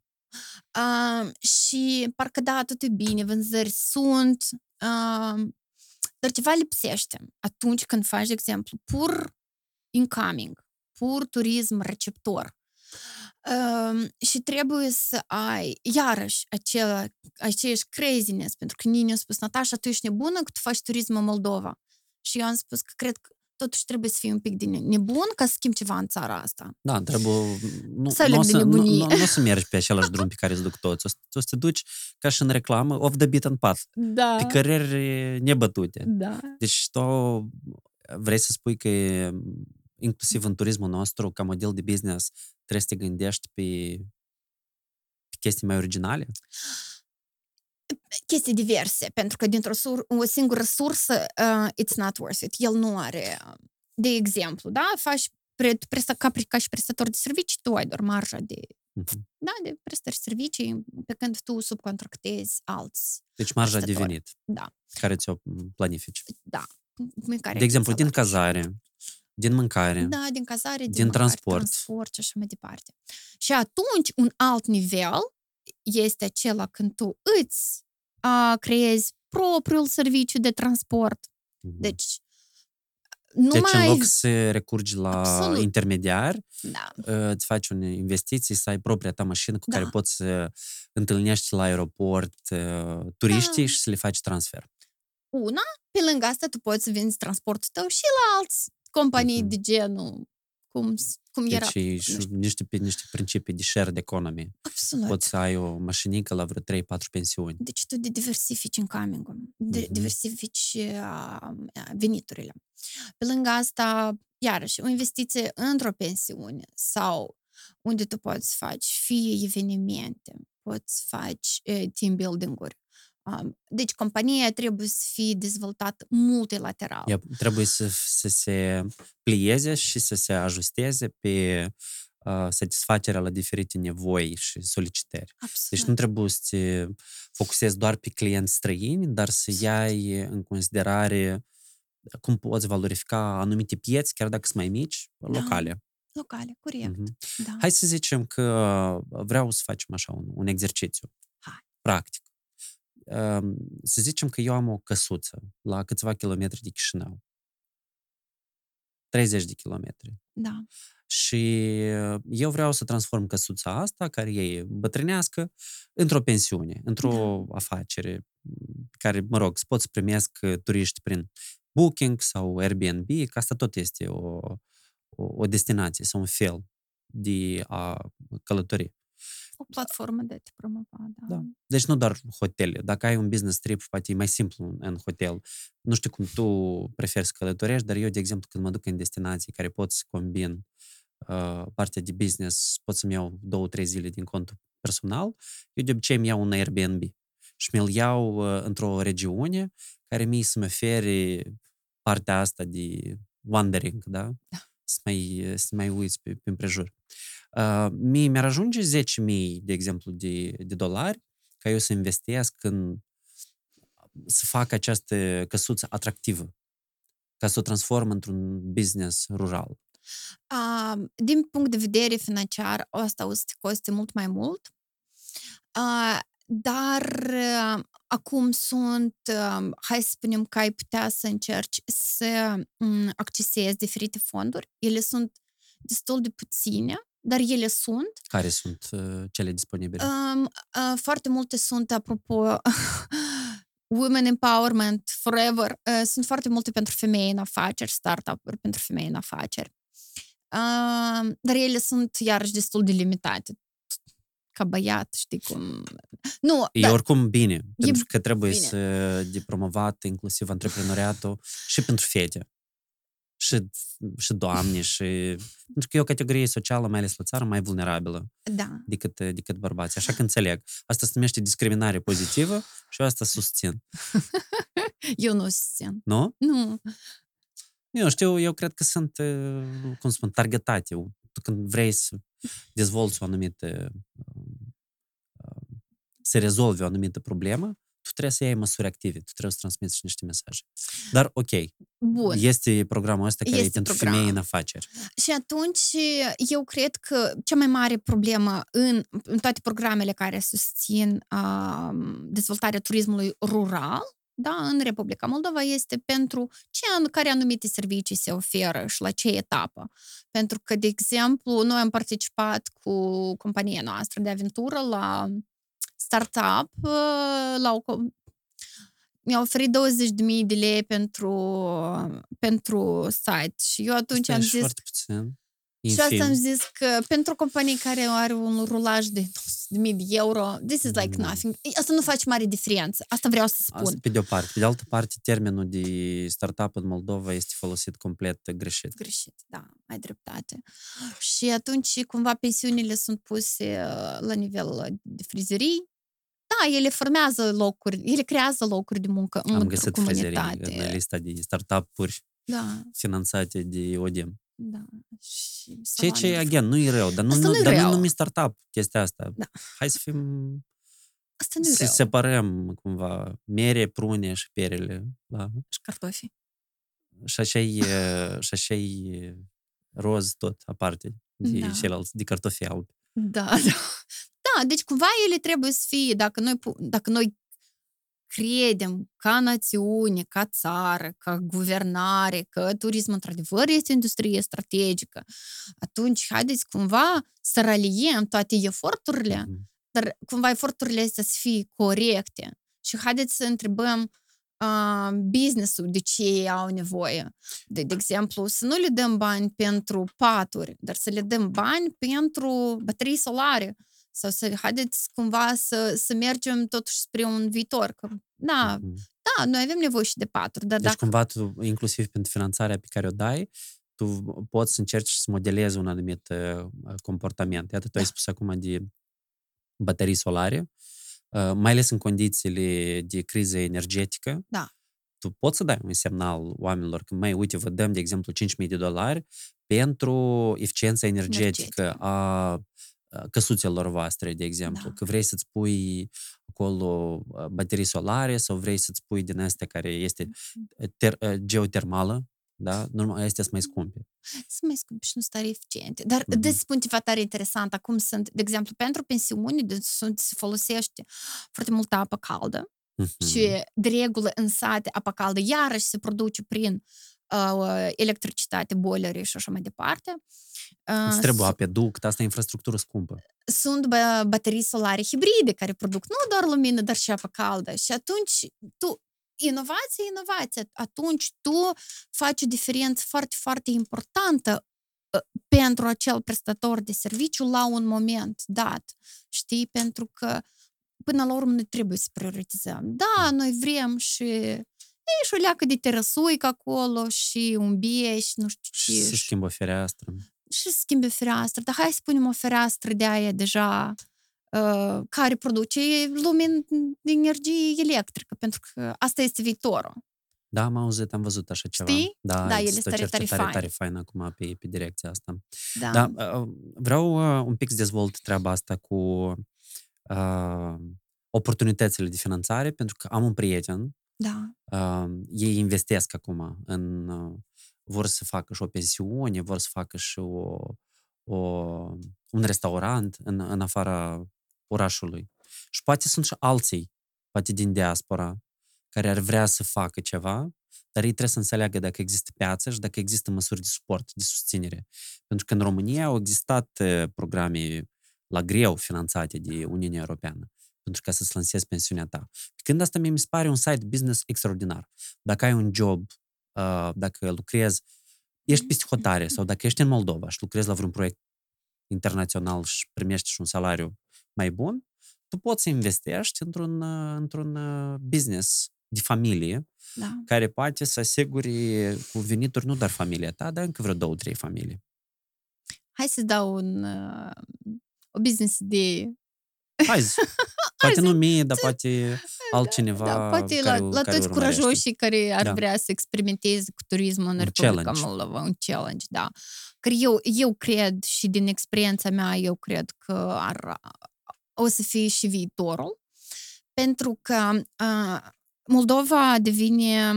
Și parcă da, tot e bine, vânzări sunt, dar ceva lipsește atunci când faci, de exemplu, pur incoming, pur turism receptor. Și trebuie să ai iarăși aceeași craziness, pentru că Nini a spus: Natasha, tu ești nebună că tu faci turism în Moldova. Și eu am spus că cred că totuși trebuie să fii un pic de nebun ca să schimbi ceva în țara asta. Da, trebuie... Nu o să mergi pe același drum pe care îți duc toți. O să te duci ca și în reclamă, off the beaten path. Da. Pe căreri nebătute. Da. Deci tu vrei să spui că inclusiv în turismul nostru, ca model de business, trebuie să te gândești pe chestii mai originale? Chestii diverse, pentru că dintr-o singură sursă, it's not worth it. El nu are... De exemplu, da? Faci ca și prestator de servicii, tu ai doar marja de... Da, de prestări servicii, pe când tu subcontractezi alți. Deci marja de venit. Da. Care ți-o planifici. Da. De exemplu, din cazare... Din mâncare. Da, din cazare, din mâncare, transport și așa mai departe. Și atunci, un alt nivel este acela când tu îți creezi propriul serviciu de transport. Deci, în loc să recurgi la intermediar, îți faci o investiție să ai propria ta mașină cu care poți să întâlnești la aeroport turiștii și să le faci transfer. Una, pe lângă asta, tu poți să vinzi transportul tău și la alți companii de genul, cum era... Deci niște principii de shared economy. Absolut. Poți să ai o mașinică la vreo 3-4 pensiuni. Deci tu diversifici incoming-ul, diversifici veniturile. Pe lângă asta, iarăși, o investiție într-o pensiune sau unde tu poți faci fie evenimente, poți faci team building-uri. Deci compania trebuie să fie dezvoltată multilateral. Trebuie să se plieze și să se ajusteze pe satisfacerea la diferite nevoi și solicitări. Absolut. Deci nu trebuie să te focusezi doar pe clienți străini, dar să iai în considerare cum poți valorifica anumite pieți, chiar dacă sunt mai mici, locale. Locale, corect. Da. Hai să zicem că vreau să facem așa un exercițiu. Practic. Să zicem că eu am o căsuță la câțiva kilometri de Chișinău. 30 de kilometri. Da. Și eu vreau să transform căsuța asta, care e bătrânească, într-o pensiune, într-o afacere care, mă rog, pot să primesc turiști prin Booking sau Airbnb, că asta tot este o destinație sau un fel de a călători. O platformă de a te promova, da. Deci nu doar hotele. Dacă ai un business trip, poate e mai simplu în hotel. Nu știu cum tu preferi să călătorești, dar eu, de exemplu, când mă duc în destinații care pot să combin partea de business, pot să-mi iau 2-3 zile din contul personal, eu de obicei îmi iau un Airbnb și mi-l iau într-o regiune care mie să-mi ofere partea asta de wandering, da? Să mai uiți pe împrejur. Mie mi-ar ajunge 10.000, de exemplu, de dolari ca eu să investesc să fac această căsuță atractivă, ca să o transform într-un business rural. Din punct de vedere financiar, asta o să te coste mult mai mult, dar acum hai să spunem că ai putea să încerci să accesezi diferite fonduri. Ele sunt destul de puține, dar ele sunt. Care sunt cele disponibile? Foarte multe sunt, apropo, Women Empowerment, Forever. Sunt foarte multe pentru femei în afaceri, startup-uri pentru femei în afaceri. Dar ele sunt, iarăși, destul de limitate. Ca băiat, știi cum... Nu, e oricum bine, pentru că trebuie bine să de promovat inclusiv antreprenoriatul și pentru fete. Și doamne, și... Pentru că e o categorie socială, mai ales la țară, mai vulnerabilă decât bărbații. Așa că înțeleg. Asta se numește discriminare pozitivă și eu asta susțin. Eu nu susțin. Nu? Nu. Eu știu, eu cred că sunt, cum spun, targetate. Când vrei să dezvolți o anumită... să rezolvi o anumită problemă, tu trebuie să iei măsuri active, tu trebuie să transmiți și niște mesaje. Dar, ok, bun, este programul ăsta care este pentru femei în afaceri. Și atunci, eu cred că cea mai mare problemă în toate programele care susțin dezvoltarea turismului rural, da, în Republica Moldova, este pentru care anumite servicii se oferă și la ce etapă. Pentru că, de exemplu, noi am participat cu compania noastră de aventură la startup, mi-a oferit 20.000 de lei pentru site. Și eu atunci am zis... Și asta am zis că pentru companii care are un rulaj de 900.000 de euro, this is like nothing. Asta nu face mare diferență. Asta vreau să spun. Asta pe de o parte. Pe de altă parte, termenul de startup în Moldova este folosit complet greșit. Greșit, da. Ai dreptate. Și atunci, cumva, pensiunile sunt puse la nivel de frizerii. Da, ele formează locuri, ele creează locuri de muncă în comunitate. Am găsit frizerii în lista de startup-uri finanțate de ODM. Da. Și ce again, nu e rău, dar nu numim startup chestia asta. Da. Hai să fim... Asta nu e rău. Să separăm cumva mere, prune și perele. Da? Și cartofii. Și așa e roz tot, aparte, de cartofii albi. Da, deci cumva ele trebuie să fie, dacă noi credem ca națiune, ca țară, ca guvernare, că turismul într-adevăr este o industrie strategică, atunci haideți cumva să raliem toate eforturile, dar cumva eforturile astea să fie corecte. Și haideți să întrebăm business-ul de ce ei au nevoie. De exemplu, să nu le dăm bani pentru paturi, dar să le dăm bani pentru baterii solare. Sau să haideți cumva să mergem totuși spre un viitor. Că, da, noi avem nevoie și de patru. Dar deci cumva tu, inclusiv pentru finanțarea pe care o dai, tu poți să încerci să modelezi un anumit comportament. Iată, tu ai spus acum de baterii solare, mai ales în condițiile de criză energetică. Da. Tu poți să dai un semnal oamenilor că, mai uite, vă dăm, de exemplu, $5,000 pentru eficiența energetică a căsuțelor voastre, de exemplu, că vrei să-ți pui acolo baterii solare sau vrei să-ți pui din astea care este geotermală, da? Normal, astea sunt mai scumpe. Sunt mai scumpe și nu sunt tare eficiente. Dar spun ceva tare interesant. Acum sunt, de exemplu, pentru pensiuni se folosește foarte multă apă caldă și, de regulă, în sate apa caldă iarăși se produce prin electricitate, boilere și așa mai departe. Îți trebuie apeduct, asta e infrastructură scumpă. Sunt baterii solare hibride care produc nu doar lumină, dar și apă caldă. Și atunci tu, inovație, atunci tu faci o diferență foarte, foarte importantă pentru acel prestator de serviciu la un moment dat. Știi? Pentru că până la urmă noi trebuie să prioritizăm. Da, noi vrem și o leacă de terăsuică acolo și un bie și nu știu ce. Și se schimbă fereastră. Dar hai să punem o fereastră de aia deja care produce lumini de energie electrică, pentru că asta este viitorul. Da, am auzit, am văzut așa ceva. Știi? Da, există o cercetare tare faină acum pe direcția asta. Da. Vreau un pic să dezvolt treaba asta cu oportunitățile de finanțare, pentru că am un prieten, ei investesc acum în... vor să facă și o pensiune, vor să facă și un restaurant în afara orașului. Și poate sunt și alții, poate din diaspora, care ar vrea să facă ceva, dar ei trebuie să înțeleagă dacă există piață și dacă există măsuri de suport, de susținere. Pentru că în România au existat programe la greu finanțate de Uniunea Europeană pentru ca să-ți lansezi pensiunea ta. Când asta mi se pare un side business extraordinar. Dacă ai un job, dacă lucrezi, ești peste hotare sau dacă ești în Moldova și lucrezi la vreun proiect internațional și primești și un salariu mai bun, tu poți să investești într-un business de familie, care poate să asigure cu venituri nu doar familia ta, dar încă vreo 2-3 familii. Hai să dau o business idee. Poate nu mie, dar poate altcineva. Poate la toți curajoșii care ar vrea să experimenteze cu turismul în Republica Moldova. Un challenge, da. Că eu cred și din experiența mea, eu cred că o să fie și viitorul, pentru că Moldova devine,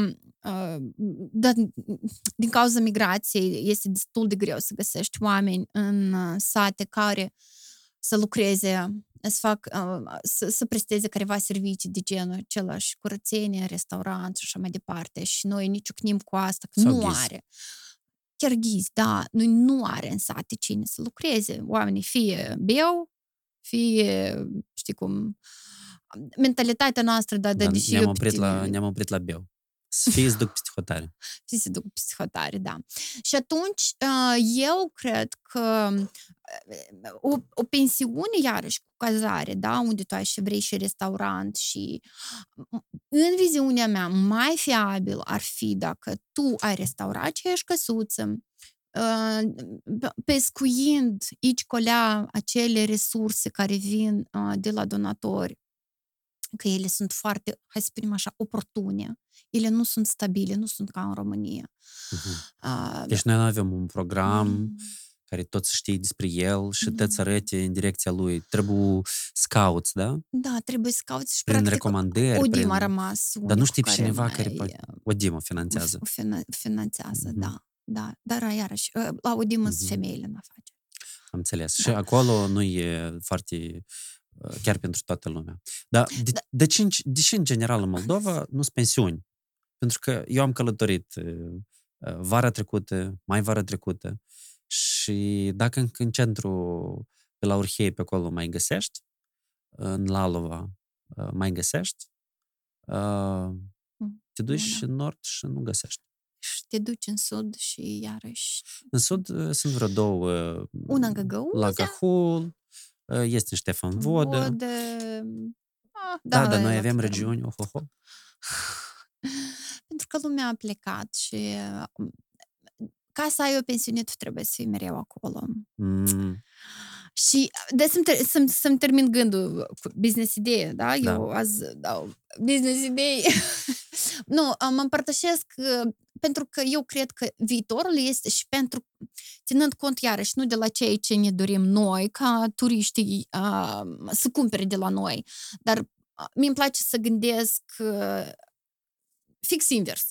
din cauza migrației, este destul de greu să găsești oameni în sate care să lucreze, să presteze careva servicii de genul același, curățenie, restaurant și așa mai departe. Și noi nici ucnim cu asta, că nu are. Chiar ghizi, noi nu are în sate cine să lucreze. Oamenii fie beau, fie, știi cum, mentalitatea noastră, deși ne-am oprit la beu. Fie se duc psihotare. Fie se duc psihotare, da. Și atunci, eu cred că o pensiune, iarăși, cu cazare, unde tu ai și vrei și restaurant și... În viziunea mea, mai fiabil ar fi dacă tu ai restaurat aceeași căsuță, pescuind aici colea acele resurse care vin de la donatori, că ele sunt foarte, hai să spunem așa, oportune. Ele nu sunt stabile, nu sunt ca în România. Deci noi avem un program care toți știi despre el și te arăte în direcția lui. Trebuie să cauți, da? Da, trebuie să cauți și prin recomandări. Odima a rămas. Dar nu știi pe cineva care poate... Odima finanțează. Finanțează, da. Dar iarăși, la Odima sunt femeile în afaceri. Am înțeles. Și acolo nu e foarte... chiar pentru toată lumea. Dar deși în general în Moldova nu sunt pensiuni? Pentru că eu am călătorit vara trecută și dacă în centru pe la Urhei pe acolo mai găsești, în Lalova mai găsești, te duci și în nord și nu găsești. Și te duci în sud și iarăși. În sud sunt vreo două. Una în Găgău, la Cahul, este în Ștefan Vodă. Dar noi avem regiuni. Pentru că lumea a plecat și ca să ai o pensiune tu trebuie să fii mereu acolo. Și să-mi termin gândul cu business idee, da? Eu azi dau business idei. Nu, mă împărtășesc pentru că eu cred că viitorul este și pentru, ținând cont iarăși, nu de la cei ce ne dorim noi, ca turiștii să cumpere de la noi, dar mi-mi place să gândesc fix invers.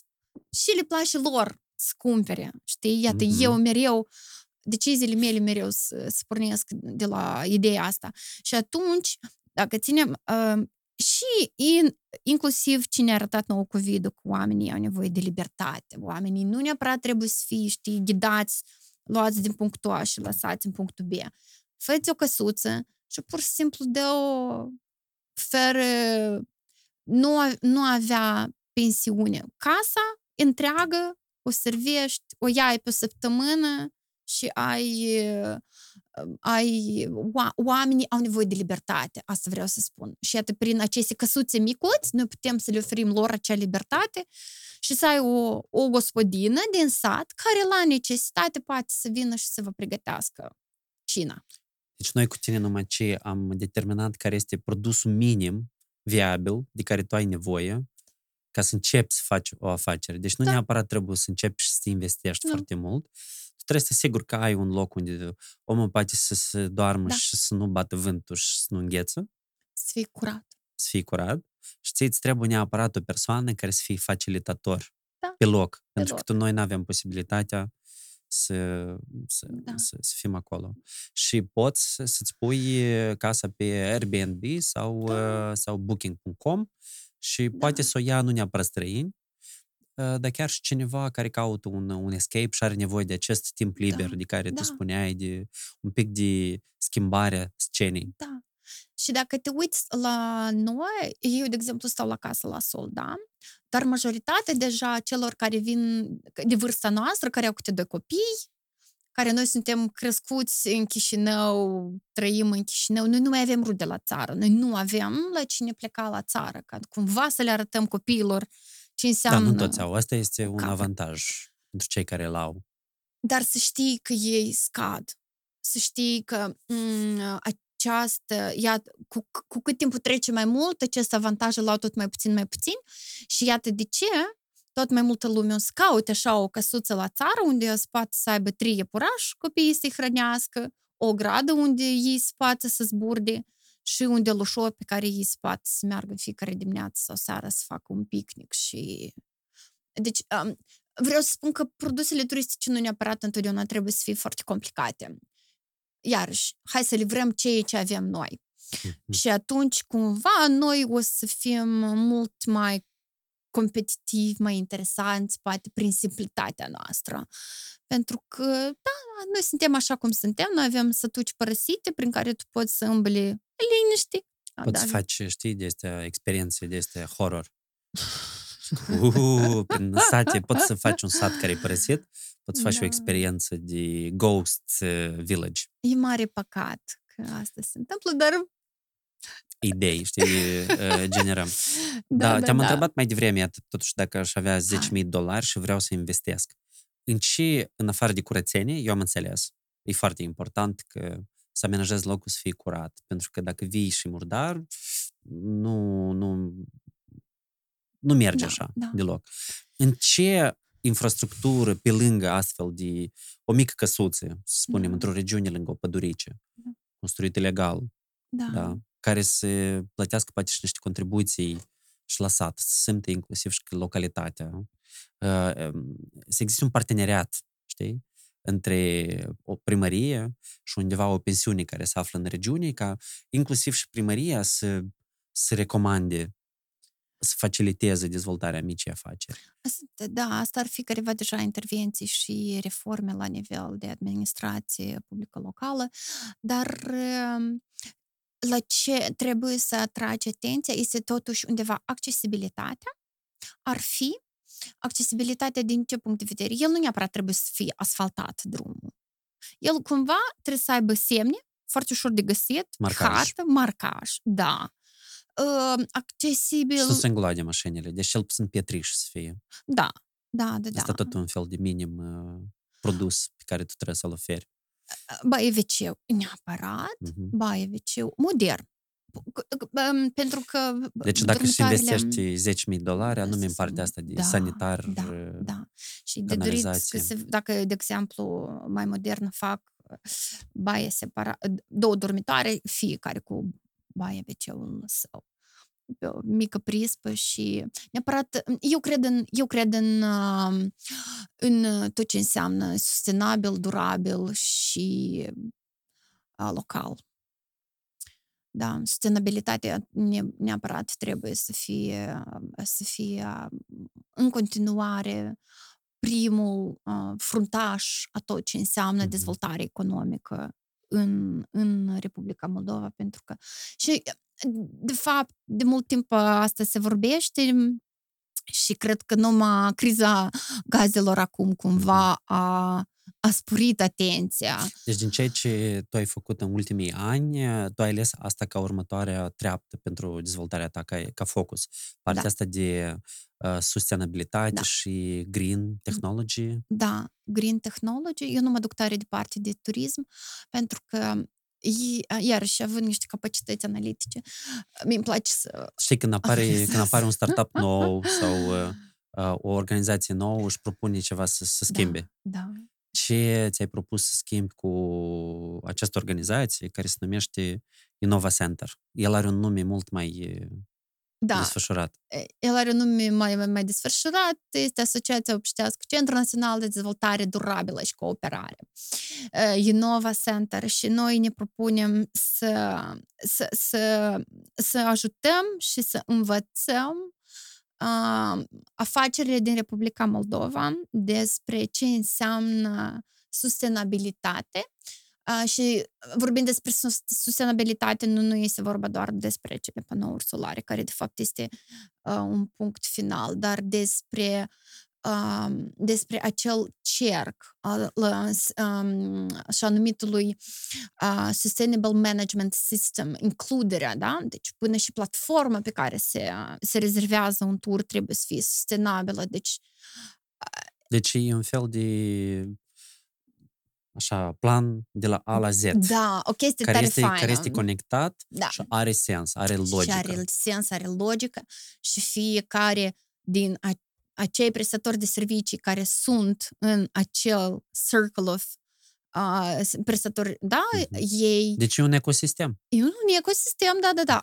Și le place lor să cumpere, știi? Iată, eu mereu, deciziile mele mereu să pornesc de la ideea asta. Și atunci, dacă ținem... Și inclusiv cine a arătat nouă COVID-ul, că oamenii au nevoie de libertate. Oamenii nu neapărat trebuie să fie, știi, ghidați, luați din punctul A și lăsați în punctul B. Fă-ți o căsuță și pur și simplu fără nu avea pensiune. Casa întreagă, o servești, o iai pe săptămână și oamenii au nevoie de libertate, asta vreau să spun. Și iată, prin aceste căsuțe micuți, noi putem să le oferim lor acea libertate și să ai o gospodină din sat care la necesitate poate să vină și să vă pregătească cina. Deci noi cu tine numai ce am determinat care este produsul minim viabil de care tu ai nevoie ca să începi să faci o afacere. Deci nu neapărat trebuie să începi și să te investești foarte mult. Tu trebuie să te asiguri că ai un loc unde omul poate să se doarmă și să nu bată vântul și să nu îngheță. Să fii curat. Să fii curat. Și ție îți trebuie neapărat o persoană care să fie facilitator pe loc. Pentru că noi nu avem posibilitatea să fim acolo. Și poți să-ți pui casa pe Airbnb sau Booking.com și poate să o ia nu neapărat străini, dar chiar și cineva care caută un escape și are nevoie de acest timp liber de care tu spuneai, de un pic de schimbarea scenei. Da. Și dacă te uiți la noi, eu, de exemplu, stau la casă la sol, dar majoritatea deja celor care vin de vârsta noastră, care au câte doi copii, care noi suntem crescuți în Chișinău, trăim în Chișinău, noi nu mai avem rude la țară, noi nu avem la cine pleca la țară, ca cumva să le arătăm copiilor ce înseamnă... Dar nu toți au, asta este un avantaj pentru cei care l-au. Dar să știi că ei scad, să știi că cu cât timpul trece mai mult, acest avantaj îl au tot mai puțin și iată de ce tot mai multă lume o să caute așa o căsuță la țară unde o să poată să aibă 3 iepurași, copiii să-i hrănească, o ogradă unde ei să poată să zburde și un delușor pe care ei să poată să meargă în fiecare dimineață sau seară să facă un picnic și... Deci, vreau să spun că produsele turistice nu neapărat întotdeauna trebuie să fie foarte complicate. Iarăși, hai să livrăm ce avem noi. Și atunci, cumva, noi o să fim mult mai competitivi, mai interesanți, poate prin simplitatea noastră. Pentru că, noi suntem așa cum suntem, noi avem sătuci părăsite prin care tu poți să îmbli liniște. Poți să faci, știi, de astea experiențe, de astea horror. Prin sate, poți să faci un sat care e părăsit, poți să faci o experiență de ghost village. E mare păcat că asta se întâmplă, dar... Idei, știi, generăm. Te-am întrebat mai devreme, totuși, dacă aș avea $10,000 și vreau să investesc. În afară de curățenie, eu am înțeles, e foarte important că să amenajezi locul să fie curat, pentru că dacă vii și murdar, nu merge deloc. În ce infrastructură, pe lângă astfel de o mică căsuță, să spunem, într-o regiune lângă o pădurice, construită legal, care să plătească poate și niște contribuții și la sat, să simte inclusiv și localitatea. Să existe un parteneriat, știi, între o primărie și undeva o pensiune care se află în regiune, ca inclusiv și primăria să recomande să faciliteze dezvoltarea micii afaceri. Asta ar fi careva deja intervenții și reforme la nivel de administrație publică locală, dar la ce trebuie să atragi atenția este totuși undeva accesibilitatea. Ar fi accesibilitatea din ce punct de vedere? El nu neapărat trebuie să fie asfaltat drumul. El cumva trebuie să aibă semne, foarte ușor de găsit, hartă, marcaj, accesibil... Și să se îngloade mașinile, deci cel puțin pietriși să fie. Da. Asta tot un fel de minim produs pe care tu trebuie să-l oferi. Baie WC-ul, neapărat, baie WC-ul, modern. Pentru că... Deci dacă își investești $10,000, anume în partea asta de sanitar, și de dorit că dacă, de exemplu, mai modern fac baie separat, 2 dormitoare, fiecare cu baie WC-ul său, pe o mică prispă și neapărat, eu cred în tot ce înseamnă sustenabil, durabil și local. Sustenabilitatea neapărat trebuie să fie în continuare primul fruntaș a tot ce înseamnă dezvoltare economică în Republica Moldova, pentru că și de fapt de mult timp asta se vorbește și cred că numai criza gazelor acum cumva a sporit atenția. Deci din ceea ce tu ai făcut în ultimii ani, tu ai ales asta ca următoarea treaptă pentru dezvoltarea ta ca focus. Partea asta de sustenabilitate și green technology. Da, green technology. Eu nu mă duc tare departe de turism, pentru că iarăși, având niște capacități analitice, mi-mi place să... Știi, când apare un startup nou sau o organizație nouă, își propune ceva să schimbe. Da. Ce ți-ai propus să schimbi cu această organizație care se numește Innova Center? El are un nume mult mai... Da, desfășurat. El are un nume mai desfășurat, este Asociația Obștească, Centrul Național de Dezvoltare Durabilă și Cooperare, Innova Center, și noi ne propunem să ajutăm și să învățăm afacerile din Republica Moldova despre ce înseamnă sustenabilitate. Și vorbind despre sustenabilitate, nu este vorba doar despre cele panouri solare, care de fapt este un punct final, dar despre acel cerc așa numitului Sustainable Management System, includerea, da? Deci până și platforma pe care se rezervează un tur trebuie să fie sustenabilă. Deci e un fel de... Așa, plan de la A la Z. Da, o chestie tare faină. Care este conectat, da. Și are sens, are logică. Și are sens, are logică, și fiecare din acei prestatori de servicii care sunt în acel circle of prestatori, da, ei... Deci e un ecosistem. E un ecosistem, da.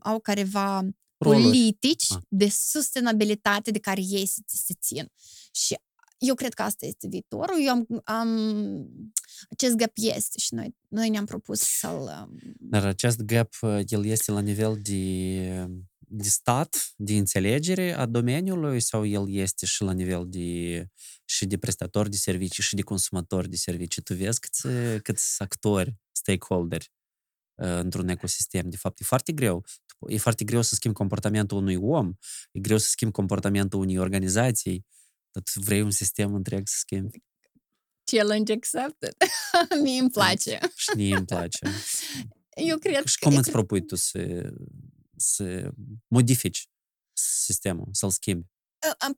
Au careva politici de sustenabilitate de care ei se țin. Și eu cred că asta este viitorul. Eu acest gap este și noi ne-am propus să-l... Dar acest gap, el este la nivel de stat, de înțelegere a domeniului, sau el este și la nivel de prestatori de servicii și de consumatori de servicii? Tu vezi câți actori, stakeholderi într-un ecosistem. De fapt, e foarte greu. E foarte greu să schimbi comportamentul unui om, e greu să schimbi comportamentul unei organizații. Tu vrei un sistem întreg să schimbi. Challenge accepted. Mie îmi place. Și mie îmi place. Eu cred că... Și cum îți propui tu să modifici sistemul, să-l schimbi?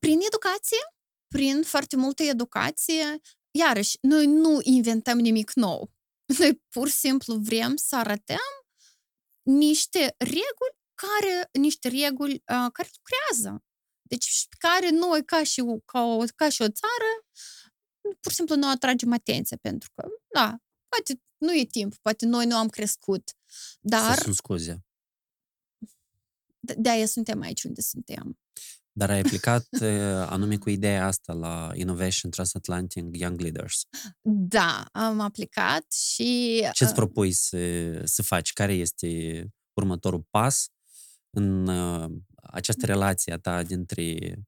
Prin educație, prin foarte multă educație. Iarăși, noi nu inventăm nimic nou. Noi pur și simplu vrem să arătăm niște reguli care lucrează. Deci pe care noi, ca și o țară, pur și simplu nu atragem atenția, pentru că, da, poate nu e timp, poate noi nu am crescut, dar... Să sunt scuze. De-aia suntem aici unde suntem. Dar ai aplicat anume cu ideea asta la Innovation Transatlantic Young Leaders. Da, am aplicat și... Ce-ți propui să faci? Care este următorul pas în... această relație a ta dintre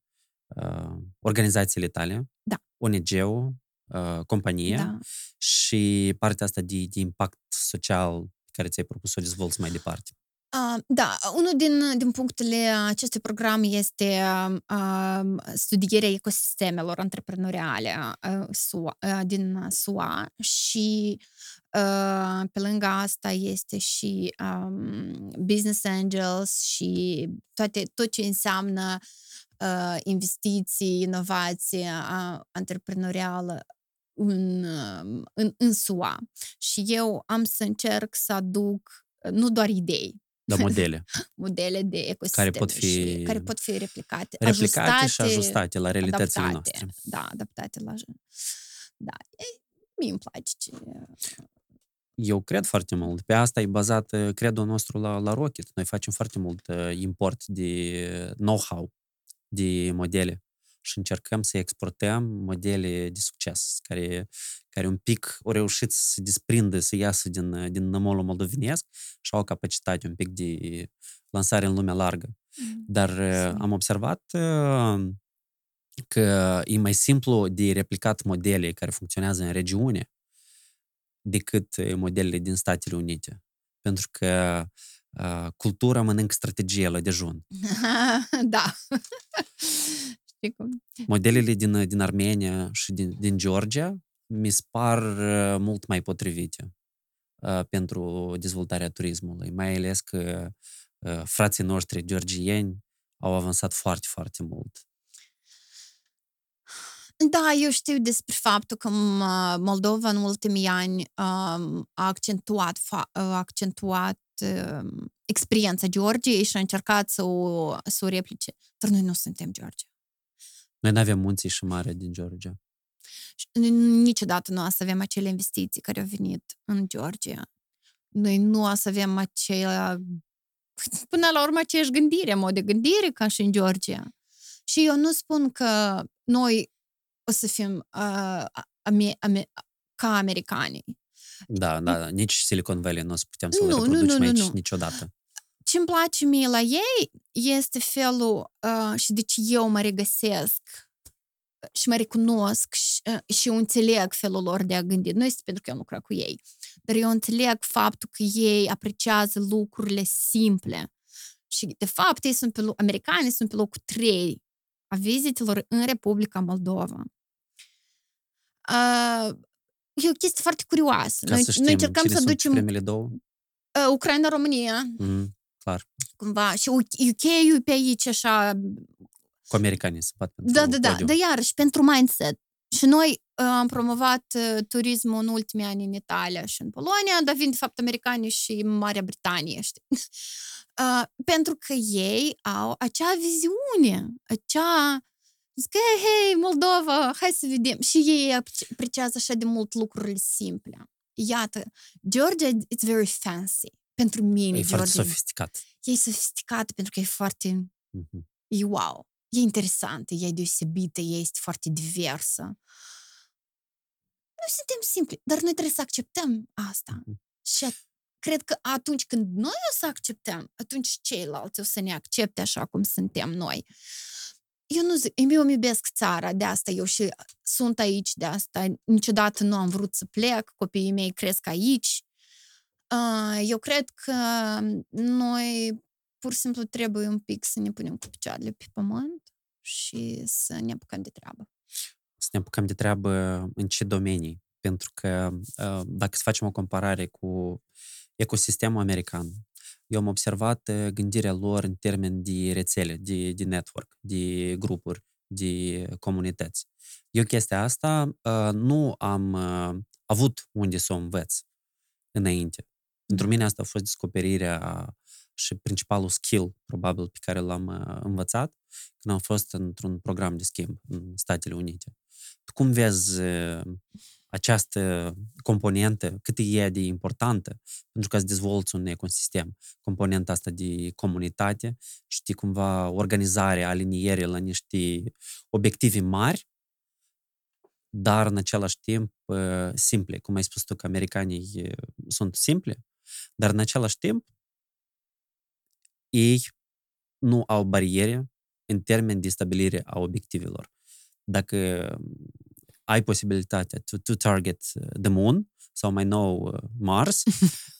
organizațiile tale, da. ONG-ul, compania, da. Și partea asta de impact social care ți-ai propus să o dezvolți mai departe. Da, unul din punctele acestui program este studierea ecosistemelor antreprenoriale din SUA și pe lângă asta este și business angels și tot ce înseamnă investiții, inovație antreprenorială în SUA. Și eu am să încerc să aduc nu doar idei, dar modele. Modele de ecosistem care pot fi replicate și ajustate la realitățile noastre. Da, adaptate la... Da, mie îmi place ce... Eu cred foarte mult. Pe asta e bazat credul nostru la Rocket. Noi facem foarte mult import de know-how, de modele. Și încercăm să exportăm modele de succes, care un pic au reușit să se desprindă, să iasă din nămolul moldovenesc și au capacitate un pic de lansare în lumea largă. Dar am observat că e mai simplu de replicat modele care funcționează în regiune decât modelele din Statele Unite. Pentru că cultura mănâncă strategie la dejun. Da. Modelele din Armenia și din Georgia mi se par mult mai potrivite pentru dezvoltarea turismului. Mai ales că frații noștri georgieni au avansat foarte, foarte mult. Da, eu știu despre faptul că Moldova în ultimii ani a accentuat experiența Georgiei și a încercat să o replice. Dar noi nu suntem Georgia. Noi nu avem munții și mare din Georgia. Niciodată nu o să avem acele investiții care au venit în Georgia. Noi nu o să avem până la urmă aceeași gândire, mod de gândire ca și în Georgia. Și eu nu spun că noi o să fim ca americanii. Da, nici Silicon Valley nu o să putem să le reproducem aici niciodată. Ce-mi place mie la ei este felul și deci eu mă regăsesc și mă recunosc și eu înțeleg felul lor de a gândi. Nu este pentru că eu lucra cu ei, dar eu înțeleg faptul că ei apreciază lucrurile simple. Și, de fapt, ei sunt americanii sunt pe locul 3 a vizitelor în Republica Moldova. E o chestie foarte curioasă. Noi încercăm să ducem primele două? Ucraina-România. Clar. Cumva. Și UK-ul pe aici, așa... Cu americanii se bat pentru podium. Dar iarăși, pentru mindset. Și noi am promovat turismul în ultimii ani în Italia și în Polonia, dar vin, de fapt, americanii și Marea Britanie, știi? Pentru că ei au acea viziune, zic, hei, Moldova, hai să vedem. Și ei apreciază așa de mult lucrurile simple. Iată, Georgia, it's very fancy. Pentru mine, Georgia. E foarte sofisticat. E sofisticat pentru că e foarte... E wow. E interesantă, e deosebită, e este foarte diversă. Noi suntem simpli, dar noi trebuie să acceptăm asta. Și cred că atunci când noi o să acceptăm, atunci ceilalți o să ne accepte așa cum suntem noi. Eu nu zic, eu îmi iubesc țara, de asta eu și sunt aici, de asta niciodată nu am vrut să plec, copiii mei cresc aici. Eu cred că noi pur și simplu trebuie un pic să ne punem cu picioarele pe pământ și să ne apucăm de treabă. Să ne apucăm de treabă în ce domenii? Pentru că dacă să facem o comparare cu ecosistemul american, eu am observat gândirea lor în termen de rețele, de network, de grupuri, de comunități. Eu chestia asta nu am avut unde să o învăț înainte. Pentru mine asta a fost descoperirea și principalul skill, probabil, pe care l-am învățat când am fost într-un program de schimb în Statele Unite. Tu cum vezi această componentă, cât e ea de importantă, pentru că îți dezvolți un ecosistem, componenta asta de comunitate, știi, cumva organizarea, alinierea la niște obiective mari, dar în același timp simple. Cum ai spus tu că americanii sunt simple, dar în același timp ei nu au bariere în termen de stabilire a obiectivelor. Dacă ai posibilitatea to target the moon sau mai nou Mars,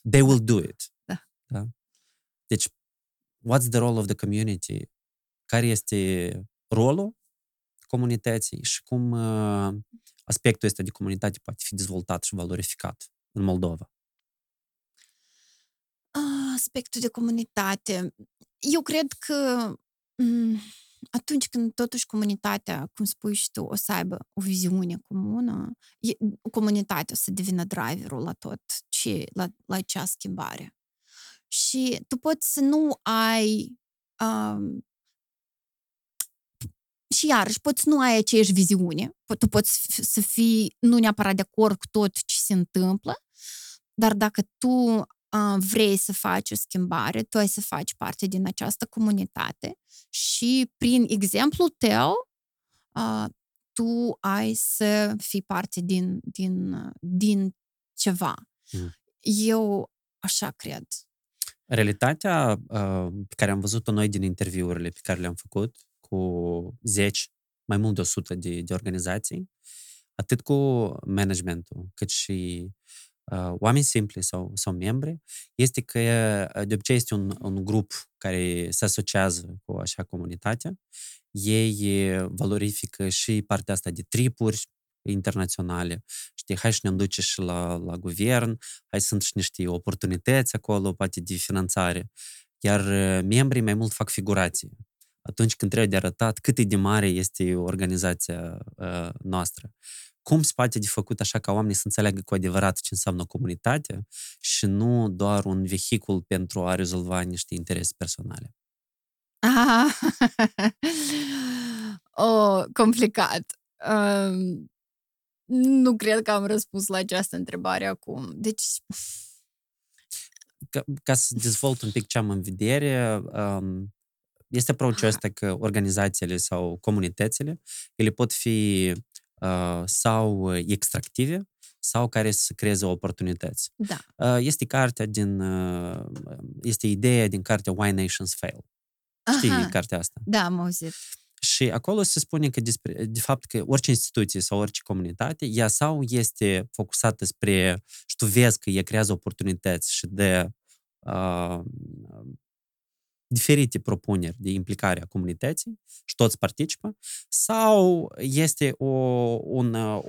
they will do it. Da. Deci, what's the role of the community? Care este rolul comunității și cum aspectul ăsta de comunitate poate fi dezvoltat și valorificat în Moldova? Aspectul de comunitate. Eu cred că atunci când totuși comunitatea, cum spui și tu, o să aibă o viziune comună, comunitatea o să devină driverul la tot și la acea schimbare. Și tu poți să nu ai și iarăși, poți nu ai aceeași viziune, tu poți să fii nu neapărat de acord cu tot ce se întâmplă, dar dacă tu vrei să faci o schimbare, tu ai să faci parte din această comunitate și prin exemplul tău tu ai să fii parte din ceva. Eu așa cred. Realitatea pe care am văzut-o noi din interviurile pe care le-am făcut cu mai mult de 100 de organizații, atât cu managementul, cât și oameni simpli sau membri, este că de obicei este un grup care se asociază cu așa comunitate. Ei valorifică și partea asta de tripuri internaționale. Știi, hai să ne ducem și la guvern, hai sunt și niște oportunități acolo, poate de finanțare. Iar membrii mai mult fac figurație. atunci când trebuie de arătat cât e de mare este organizația noastră. Cum se poate de făcut așa ca oamenii să înțeleagă cu adevărat ce înseamnă comunitate și nu doar un vehicul pentru a rezolva niște interese personale? Complicat. Nu cred că am răspuns la această întrebare acum. Deci... Ca să dezvolt un pic ce am în vedere, este approach-ul ăsta că organizațiile sau comunitățile, ele pot fi sau extractive, sau care să creeze oportunități. Da. Este ideea din cartea Why Nations Fail. Știi cartea asta? Da, am auzit. Și acolo se spune că de fapt că orice instituție sau orice comunitate, ea sau este focusată spre, și tu vezi că ea creează oportunități și de diferite propuneri de implicare a comunității și toți participă, sau este o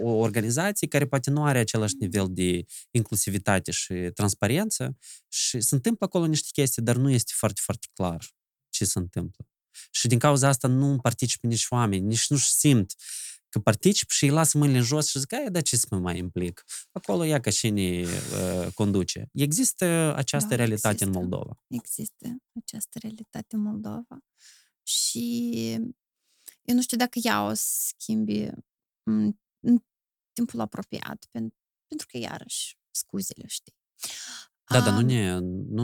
organizație care poate nu are același nivel de inclusivitate și transparență și se întâmplă acolo niște chestii, dar nu este foarte, foarte clar ce se întâmplă. Și din cauza asta nu participă nici oameni, nici nu-și simt că particip și îi lasă mâinile în jos și zic, de ce să mă mai implic? Acolo ea ca cine conduce. Există această realitate în Moldova. Există această realitate în Moldova. Și eu nu știu dacă ea o schimbi în timpul apropiat, pentru că iarăși scuzele, știi. Da,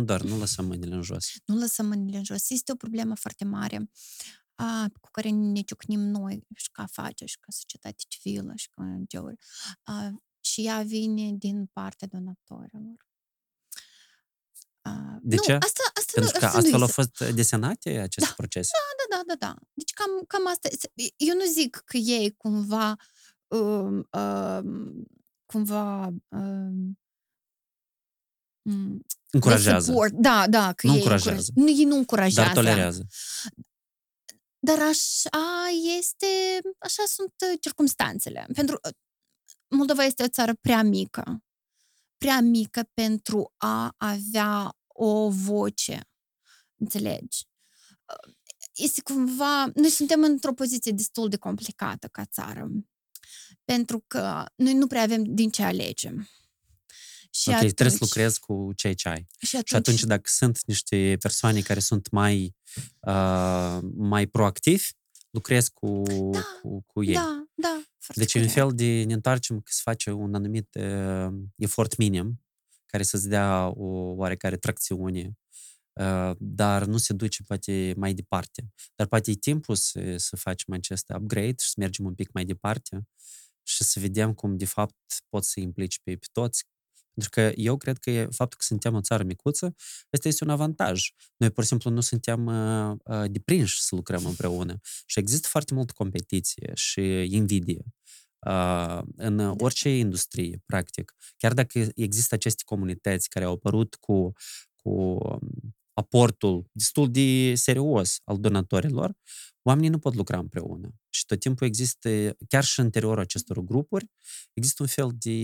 dar nu lăsăm mâinile în jos. Nu lăsăm mâinile în jos. Este o problemă foarte mare cu care ne ciucnim noi și ca afaceri, și ca societate civilă, și ca ONG-uri. Și ea vine din partea donatorilor. De ce? Asta pentru că astfel au fost desenate aceste procese. Da. Deci cam asta. Eu nu zic că ei cumva încurajează. Că nu încurajează. Ei nu încurajează. Dar tolerează. Dar așa sunt circumstanțele. Pentru Moldova este o țară prea mică. Prea mică pentru a avea o voce. Înțelegi? Este cumva... Noi suntem într-o poziție destul de complicată ca țară. Pentru că noi nu prea avem din ce alegem. Și atunci, trebuie să lucrezi cu cei ce ai. Și atunci dacă sunt niște persoane care sunt mai proactivi, lucrezi cu ei. Da. Deci, în fel de ne întoarcem că se face un anumit efort minim care să-ți dea o oarecare tracțiune, dar nu se duce poate mai departe. Dar poate e timpul să facem acest upgrade și să mergem un pic mai departe și să vedem cum, de fapt, poți să implici pe toți. Pentru că eu cred că faptul că suntem o țară micuță, ăsta este un avantaj. Noi, pur și simplu, nu suntem deprinși să lucrăm împreună. Și există foarte multă competiție și invidie în orice industrie, practic. Chiar dacă există aceste comunități care au apărut cu aportul destul de serios al donatorilor, oamenii nu pot lucra împreună. Și tot timpul există, chiar și în interiorul acestor grupuri, există un fel de...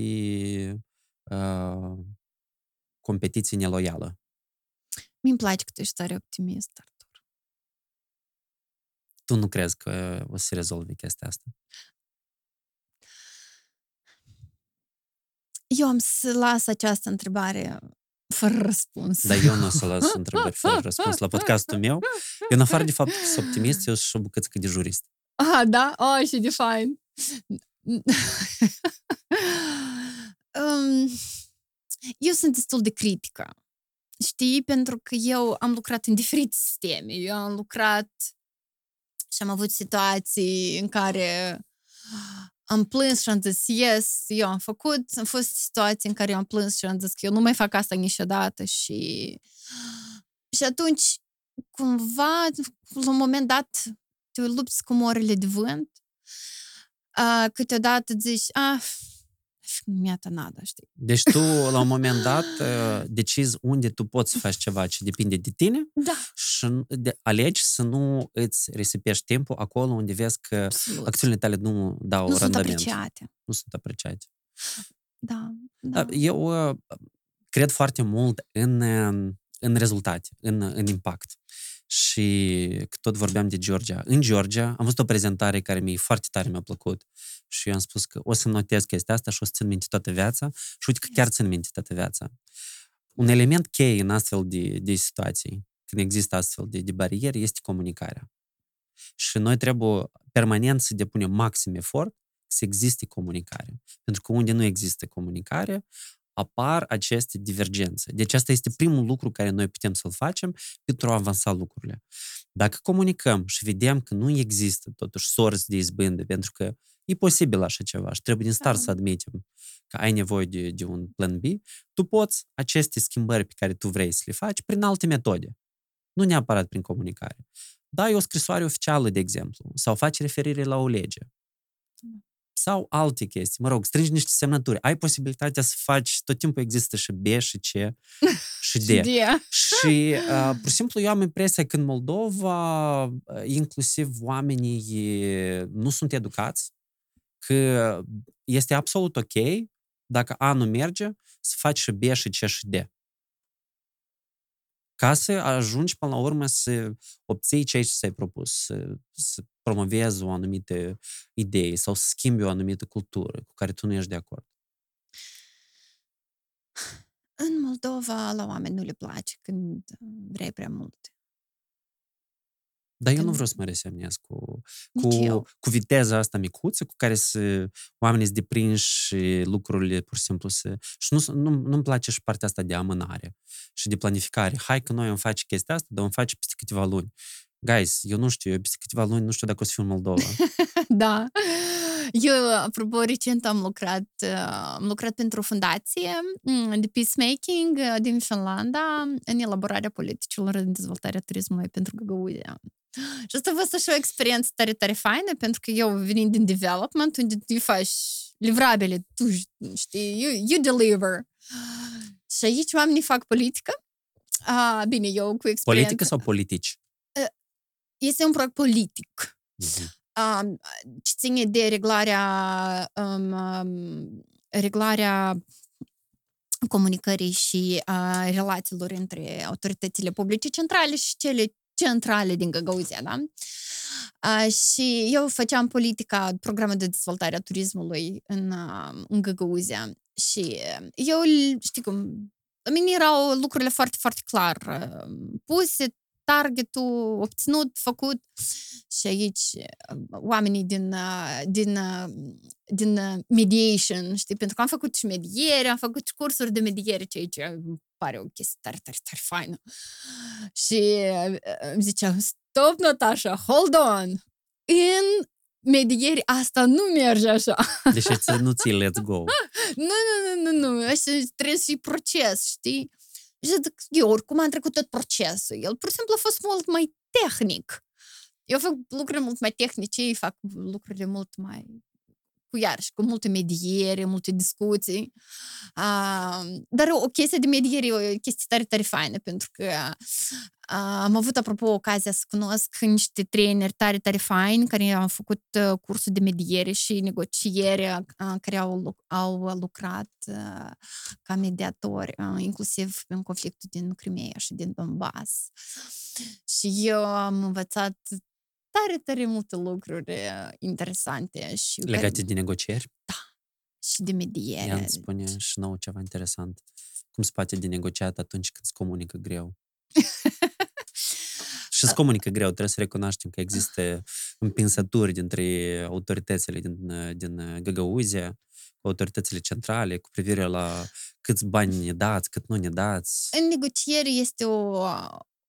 competiție neloială. Mi-mi place că tu ești tare optimist, Artur. Tu nu crezi că o să se rezolve chestia asta? Eu am să las această întrebare fără răspuns. Dar eu nu o să las întrebări fără răspuns la podcastul meu. Eu, în afară de fapt că sunt optimist, eu și o bucățică de jurist. Ah, da? Oh, și de fain. Eu sunt destul de critică, știi, pentru că eu am lucrat în diferite sisteme, eu am lucrat și am avut situații în care am plâns și am zis yes, eu am făcut, am fost situații în care eu am plâns și am zis că eu nu mai fac asta niciodată și atunci cumva la un moment dat te lupți cu morile de vânt, câteodată zici, mi-ată nada, știi. Deci tu, la un moment dat, decizi unde tu poți să faci ceva ce depinde de tine și alegi să nu îți risipești timpul acolo unde vezi că acțiunile tale nu dau randament. Nu sunt apreciate. Da. Eu cred foarte mult în rezultate, în impact. Și tot vorbeam de Georgia. În Georgia am văzut o prezentare care mi-a plăcut. Și eu am spus că o să notez chestia asta și o să țin minte toată viața. Și uite că chiar țin minte toată viața. Un element cheie în astfel de situații, când există astfel de bariere, este comunicarea. Și noi trebuie permanent să depunem maxim efort să existe comunicare. Pentru că unde nu există comunicare, apar aceste divergențe. Deci asta este primul lucru care noi putem să-l facem pentru a avansa lucrurile. Dacă comunicăm și vedem că nu există totuși sorți de izbândă, pentru că e posibil așa ceva și trebuie din start să admitem că ai nevoie de un plan B, tu poți aceste schimbări pe care tu vrei să le faci prin alte metode. Nu neapărat prin comunicare. Da, e o scrisoare oficială, de exemplu, sau faci referire la o lege. Sau alte chestii. Mă rog, strângi niște semnături. Ai posibilitatea să faci, tot timpul există și B, și C, și D. Și, pur și simplu, eu am impresia că în Moldova, inclusiv oamenii nu sunt educați, că este absolut ok dacă A nu merge, să faci și B, și C, și D. Ca să ajungi, până la urmă, să obții ceea ce ți-ai propus, să promovezi o anumită idee sau să schimbi o anumită cultură cu care tu nu ești de acord. În Moldova, la oameni nu le place când vrei prea mult. Dar eu nu vreau să mă resemnesc cu viteza asta micuță cu care oamenii se deprinși lucrurile, pur și simplu. Și nu-mi place și partea asta de amânare și de planificare. Hai că noi am face chestia asta, dar o face peste câteva luni. Guys, eu nu știu, peste câteva luni nu știu dacă o să fiu în Moldova. Da. Eu, apropo, recent am lucrat pentru o fundație de peacemaking din Finlanda în elaborarea politicilor de dezvoltare a turismului pentru Găgăuzia. Și asta a fost așa o experiență tare, tare faină, pentru că eu venind din development, unde tu faci livrabile, tu știi, you deliver. Și aici oamenii fac politică. Bine, eu cu experiență... Politică sau politici? Este un proiect politic. Mm-hmm. Ce ține de reglarea comunicării și relațiilor între autoritățile publice centrale și cele centrale din Găgăuzia, da? Și eu făceam politica, programul de dezvoltare a turismului în Găgăuzia și eu, știi cum, la mine erau lucrurile foarte, foarte clar puse, targetul obținut, făcut. Și aici oamenii din mediation, știi, pentru că am făcut și mediere, am făcut și cursuri de mediere, ceea ce îmi pare o chestie tare, tare, tare faină. Și îmi ziceam, stop, Natasha, hold on! În medieri asta nu merge așa. Deci nu ții let's go. Nu. Așa trebuie să-i proces, știi? Și zic, eu oricum am trecut tot procesul. El, pur și simplu, a fost mult mai tehnic. Eu fac lucruri mult mai tehnice, fac lucrurile mult mai... cu multe mediere, multe discuții. Dar o chestie de mediere e o chestie tare, tare faină, pentru că am avut, apropo, ocazia să cunosc niște traineri tare, tare faini care au făcut cursul de mediere și negociere, care au lucrat ca mediatori, inclusiv în conflictul din Crimea și din Donbass. Și eu am învățat tare, tare multe lucruri interesante. Și legate de negocieri? Da. Și de mediere. Ea îmi spune și nouă ceva interesant. Cum se poate de negociat atunci când se comunică greu? Și se comunică greu. Trebuie să recunoaștem că există împinsături dintre autoritățile din Găgăuzia, autoritățile centrale, cu privire la câți bani ne dați, cât nu ne dați. În negocieri este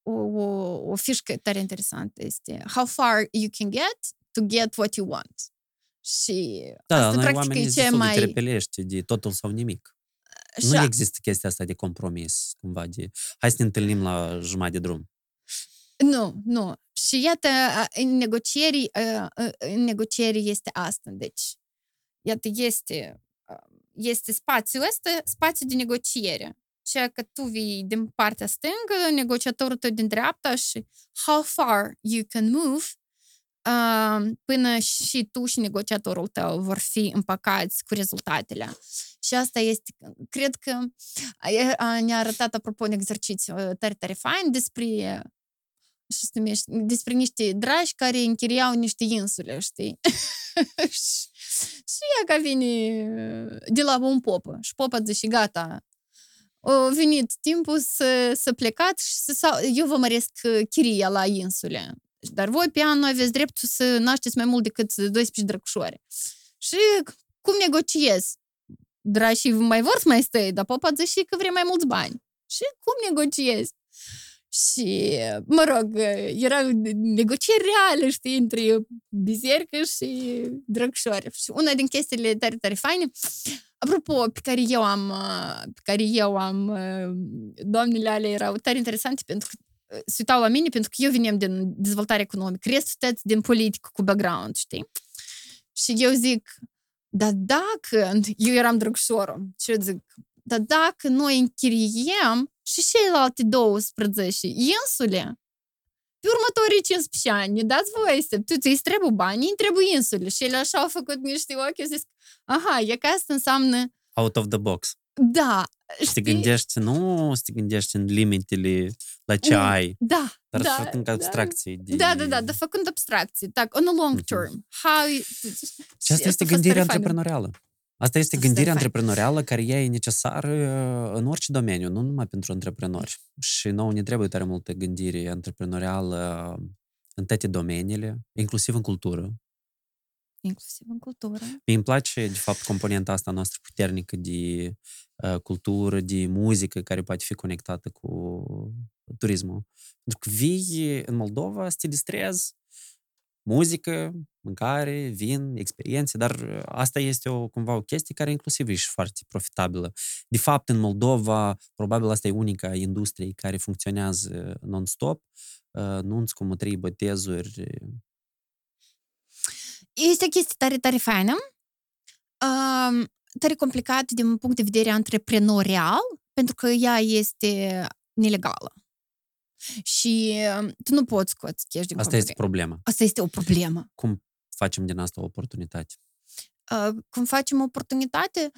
o fișcă tare interesantă este how far you can get to get what you want. Și da, asta practic e cea mai... repelește de totul sau nimic. Așa. Nu există chestia asta de compromis, cumva, de hai să ne întâlnim la jumătate de drum. Nu. Și iată, în negocieri este asta. Deci, iată, este spațiul ăsta, spațiu de negociere. Și că tu vii din partea stângă, negociatorul tău din dreapta și how far you can move până și tu și negociatorul tău vor fi împăcați cu rezultatele. Și asta este, cred că ne-a arătat, apropo, un exercițiu tare, tare fain despre și se numește, despre niște dragi care închiriau niște insule, știi? Și ea că vine de la un popă și popa zice, gata, a venit timpul să plecați și eu vă măresc chiria la insule. Dar voi pe an nu aveți dreptul să nașteți mai mult decât 12 drăgușoare. Și cum negociez? Drașii mai vor să mai stai, dar popa zice că vrei mai mulți bani. Și cum negociez? Și, mă rog, erau negocieri reale, știi, între biserică și drăgușoare. Și una din chestiile tare, tare faine, apropo, pe care eu am, doamnele alea erau tare interesante pentru că se uitau la mine, pentru că eu venim din dezvoltare economică, restul din politică cu background, știi? Și eu zic, dar dacă, eu eram drăgușorul, și eu zic, dar dacă noi închiriem și celelalte 12 insule, pe următorii 15 ani, ne dați voie să... Îți trebuie banii, îți trebuie insule. Și ele așa au făcut niște ochi, au zis, aha, e că asta înseamnă... Out of the box. Da. Și te gândești, nu, să te gândești în limitele la ce ai. Da, dar da. Dar făcând abstracții. Da, făcând abstracții. Tak, on a long term. Și asta este gândirea antreprenorială. Asta este gândirea antreprenorială care ea e necesară în orice domeniu, nu numai pentru antreprenori. Și nouă ne trebuie tare multă gândire antreprenorială în toate domeniile, inclusiv în cultură. Mie îmi place, de fapt, componenta asta noastră puternică de cultură, de muzică, care poate fi conectată cu turismul. Pentru că vii în Moldova, să te distrezi, muzică, mâncare, vin, experiențe, dar asta este cumva o chestie care inclusiv e și foarte profitabilă. De fapt, în Moldova, probabil asta e unica industrie care funcționează non-stop, nunți cu mătrii, botezuri. Este o chestie tare, tare faină, tare complicată din punct de vedere antreprenorial, pentru că ea este nelegală. Și tu nu poți scoți cash din companie. Asta este problema. Asta este o problemă. Cum facem din asta o oportunitate? Cum facem o oportunitate?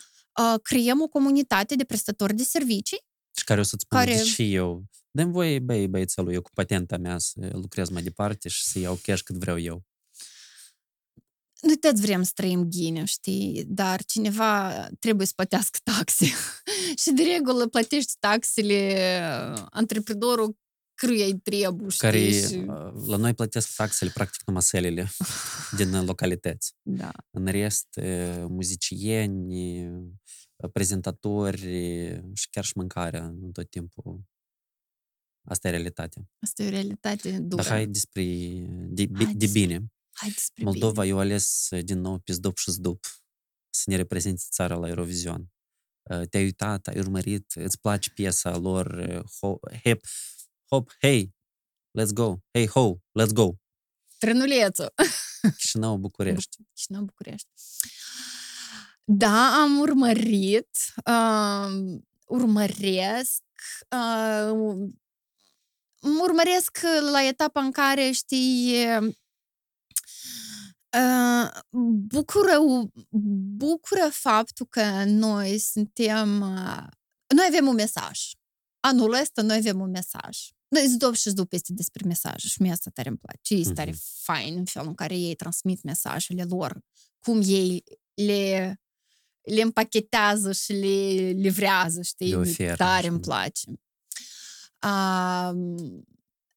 Creăm o comunitate de prestatori de servicii. Și care o să-ți spun și eu. Dă-mi voie, băiețelul, eu cu patenta mea să lucrez mai departe și să iau cash cât vreau eu. Noi toți vrem să trăim ghine, știi? Dar cineva trebuie să plătească taxe. Și de regulă plătești taxele antreprenorul căruia îi trebuie, știi? Care și... la noi plătesc taxele, practic, numai selele din localități. Da. În rest, muzicieni, prezentatori și chiar și mâncarea în tot timpul. Asta e realitatea. Asta e o realitate dură. Dar hai despre de bine. Moldova, eu ales din nou pe zdup și zdup să ne reprezinte țara la Eurovision. Te-ai uitat, ai urmărit, îți place piesa lor, hop, hey, let's go, hey, ho, let's go. Trenulețul. Chișinău-București. Chișinău-București. Da, am urmărit, urmăresc la etapa în care, știi, bucură faptul că noi suntem... Noi avem un mesaj. Anul ăsta noi avem un mesaj. Zdop și Zdup este despre mesaj și mie asta tare îmi place. Este tare fain în felul în care ei transmit mesajele lor, cum ei le împachetează și le livrează, știi? Oferă, tare îmi place.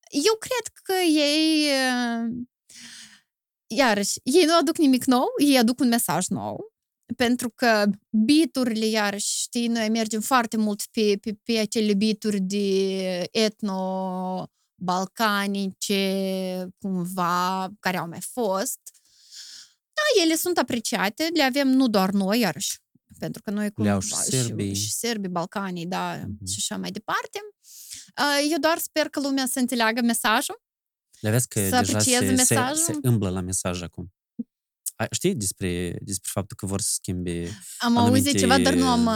Eu cred că ei... Iarăși, ei nu aduc nimic nou, ei aduc un mesaj nou, pentru că beat-urile, iarăși, știi, noi mergem foarte mult pe acele beat-uri de etno-balcanice, cumva, care au mai fost. Da, ele sunt apreciate, le avem nu doar noi, iarăși, pentru că noi cumva și sârbii, balcanii, da, și așa mai departe. Eu doar sper că lumea să înțeleagă mesajul. Le vezi că să deja se îmblă la mesaj acum. Știi despre faptul că vor să schimbe am anumite... auzit ceva, dar nu am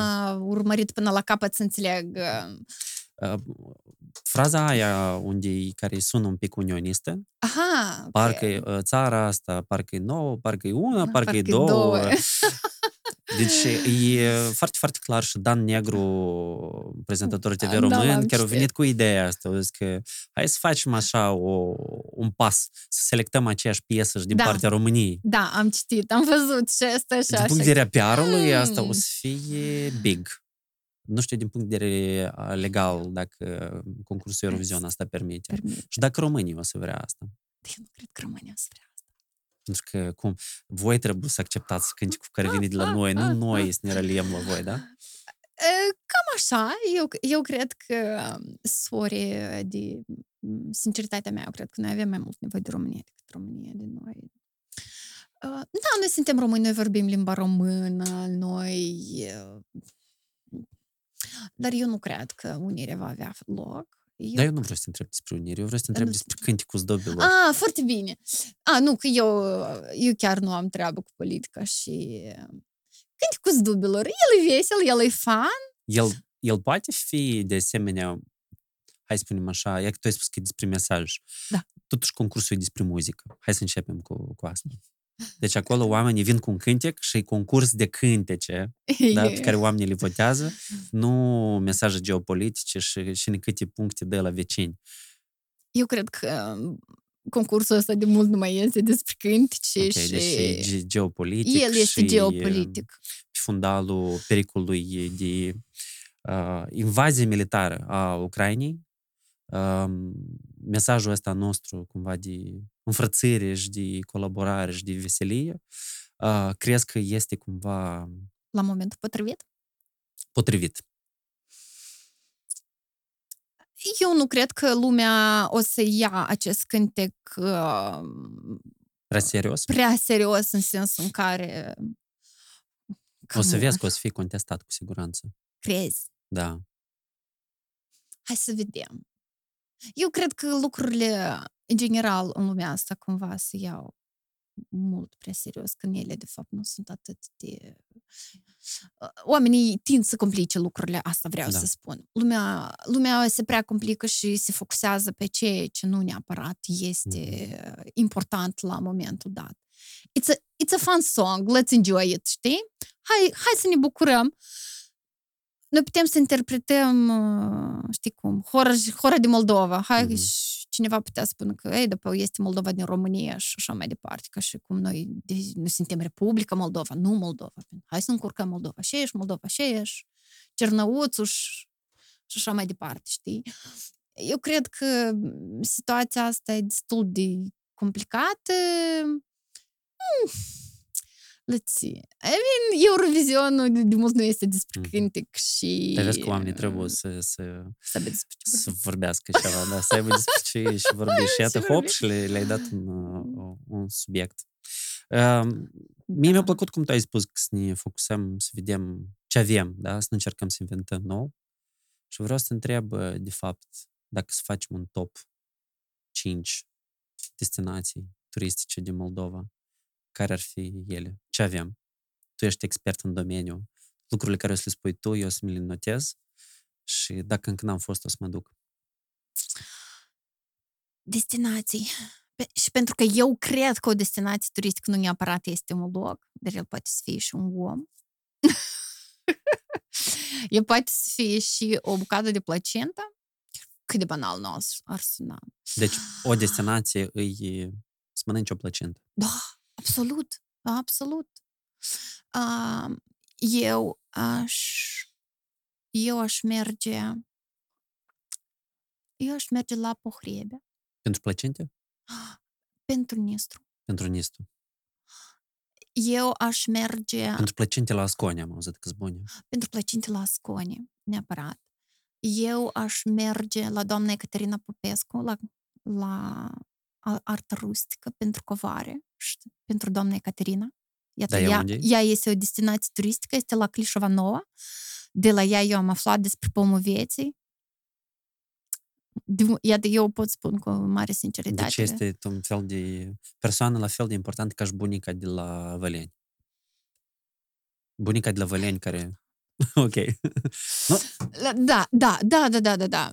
urmărit până la capăt să înțeleg. Fraza aia care sună un pic unionistă. Aha! Parcă țara asta, parcă e nouă, parcă e una, parcă e două. Deci e foarte, foarte clar și Dan Negru, prezentatorul TV român, chiar a venit cu ideea asta. A zis că hai să facem așa un pas, să selectăm aceeași piesă și din partea României. Da, am citit, am văzut și asta și așa. Din punct de vedere a PR-ului, asta o să fie big. Nu știu din punct de vedere legal dacă concursul Eurovision asta permite. Și dacă România o să vrea asta. Eu nu cred că România o să vrea. Pentru că, cum, voi trebuie să acceptați cânticul care vine de la noi, nu noi să ne raliem la voi, da? Cam așa. Eu cred că, sorry de sinceritatea mea, eu cred că noi avem mai mult nevoie de România decât România de noi. Da, noi suntem români, noi vorbim limba română, noi... Dar eu nu cred că unirea va avea loc. Dar eu nu vreau să te întreb despre unire, eu vreau să te întreb despre cânticul zdobilor. Ah, foarte bine. Nu, că eu chiar nu am treabă cu politica și... Cânticul zdobilor, el e vesel, el e fan. El poate fi, de asemenea, hai să spunem așa, iar că tu ai spus că e despre mesaj. Da. Totuși concursul e despre muzică. Hai să începem cu asta. Deci acolo oamenii vin cu un cântec și e concurs de cântece, da, pe care oamenii le votează, nu mesaje geopolitice și în câte puncte dă la vecini. Eu cred că concursul ăsta de mult nu mai este despre cântece. Deci e geopolitic. El este geopolitic. Pe fundalul pericolului de invazie militară a Ucrainei, mesajul ăsta nostru cumva de înfrățire și de colaborare și de veselie, crezi că este cumva... La momentul potrivit? Potrivit. Eu nu cred că lumea o să ia acest cântec prea serios în sensul în care... Cam o să vezi că o să fie contestat cu siguranță. Crezi? Da. Hai să vedem. Eu cred că lucrurile, în general, în lumea asta, cumva se iau mult prea serios, când ele, de fapt, nu sunt atât de... Oamenii tind să complice lucrurile, asta vreau să spun. Lumea se prea complică și se focusează pe ceea ce nu neapărat este important la momentul dat. It's a fun song, let's enjoy it, știi? Hai să ne bucurăm. Noi putem să interpretăm, știi cum, Hora de Moldova. Hai, cineva putea spune că, după este Moldova din România și așa mai departe, ca și cum noi nu suntem Republica Moldova, nu Moldova. Hai să încurcăm Moldova. Și ești Moldova, și ești Cernăuțul și așa mai departe, știi? Eu cred că situația asta e destul de complicată. Let's see. Eurovizionul de mult nu este despre cântec și... Dar vezi că oamenii trebuie să vorbească ceva, da? Să aibă despre ce și vorbești. Și iată, hop, și le-ai dat un subiect. Mie mi-a plăcut cum tu ai spus că să ne focusăm, să vedem ce avem, da? Să nu încercăm să inventăm nou. Și vreau să te întreb, de fapt, dacă să facem un top 5 destinații turistice din Moldova, care ar fi ele? Ce avem? Tu ești expert în domeniu. Lucrurile care o să le spui tu, eu o să mi le notez și dacă încă n-am fost, o să mă duc. Destinații. Și pentru că eu cred că o destinație turistică nu neapărat este un loc, dar el poate să fie și un om. El poate să fie și o bucată de placentă. Cât de banal nu ar suna. Deci o destinație să mănânci o placentă. Da. Absolut, absolut. Eu aș merge la Pohrebe. Pentru placente? Pentru Nistru. Eu aș merge... Pentru placente la Asconia, am auzit că-s bune. Pentru placente la Asconia, neapărat. Eu aș merge la doamna Ecaterina Popescu, la artă rustică pentru covare și pentru doamna Ecaterina. Iată, ea este o destinație turistică, este la Clișova Nouă. De la ea eu am aflat despre Pomul Vieții. Iată, eu pot spun cu mare sinceritate. Deci este un fel de persoană la fel de importantă ca și bunica de la Văleni. Bunica de la Văleni care... Ok. No? Da.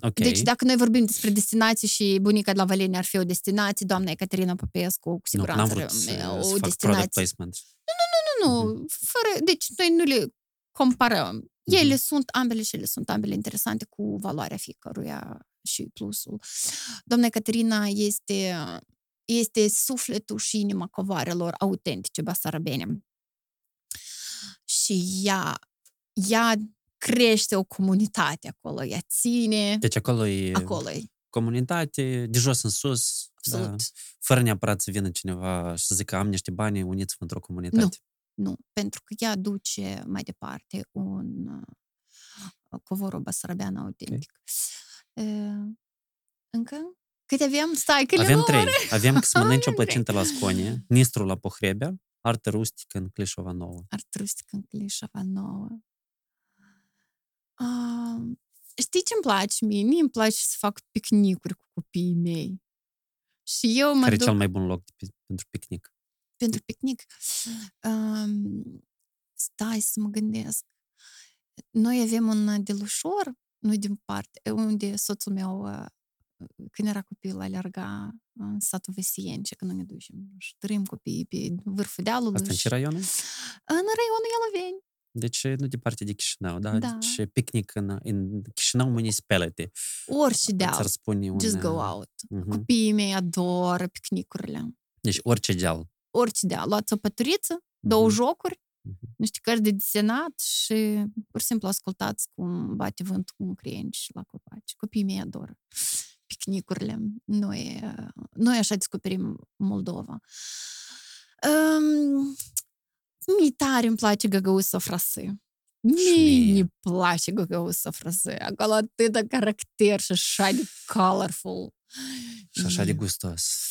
Okay. Deci dacă noi vorbim despre destinații și bunica de la Văleni ar fi o destinație, doamna Ecaterina Popescu, cu siguranță. Nu, n-am vrut să fac product placement. Nu, Nu, fără, deci noi nu le comparăm. Ele sunt ambele și ele sunt ambele interesante cu valoarea fiecăruia și plusul. Doamna Ecaterina este sufletul și inima covarelor autentice basarabene. Și ea crește o comunitate acolo, ea ține... Deci acolo e comunitate, de jos în sus, da, fără neapărat să vină cineva și să zică am niște bani, uniți-vă într-o comunitate. Nu, pentru că ea duce mai departe un covorul basarabean autentic. Okay. Încă? Câte avem? Stai, că avem trei. Avem că să mănânci o plăcintă la Sconie, Nistru la Pohrebia, artă rustică în Clișova Nouă. Artă rustică în Clișova Nouă. Știi ce-mi place mie? Mie îmi place să fac picnicuri cu copiii mei. Și eu mă duc... Cel mai bun loc pentru picnic? Pentru picnic? Stai să mă gândesc. Noi avem un delușor, noi din parte, unde soțul meu, când era copil, alerga în satul Vesieni, ce când ne ducem și tărim copiii pe vârful dealului. Asta în ce raionul? În raionul Ialoveni. Deci nu departe de Chișinău, da? Da. Deci picnic în Chișinău municipality. Orice deal. Ți-ar spune un... Just go out. Copiii mei adoră picnicurile. Deci orice deal. Orice deal. Luați o păturiță, două jocuri, niște cărți de desenat și pur și simplu ascultați cum bate vântul cu un crenci la copaci. Copiii mei adoră picnicurile. Noi așa descoperim Moldova. Mie tare îmi place găgăusa frasă. Mie place găgăusa frasă. Acolo atât de caracter și așa de colorful. Și așa de gustos.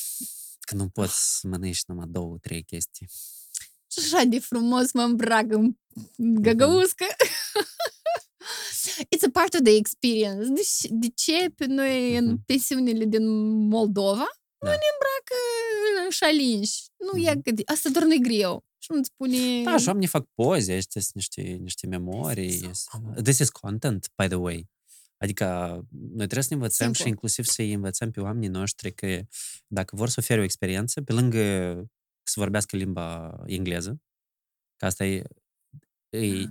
Că nu poți să mănânci numai 2-3 chestii. Și așa de frumos mă îmbrac în găgăuscă. It's a part of the experience. Deci, de ce pe noi în pensiunile din Moldova nu ne îmbracă șalinși? Asta doar nu-i greu. Și nu-ți spune... Da, și oamenii fac poze, ăștia sunt niște memorii. This is content, by the way. Adică noi trebuie să ne învățăm și inclusiv să-i învățăm pe oamenii noștri că dacă vor să ofere o experiență, pe lângă să vorbească limba engleză, că asta e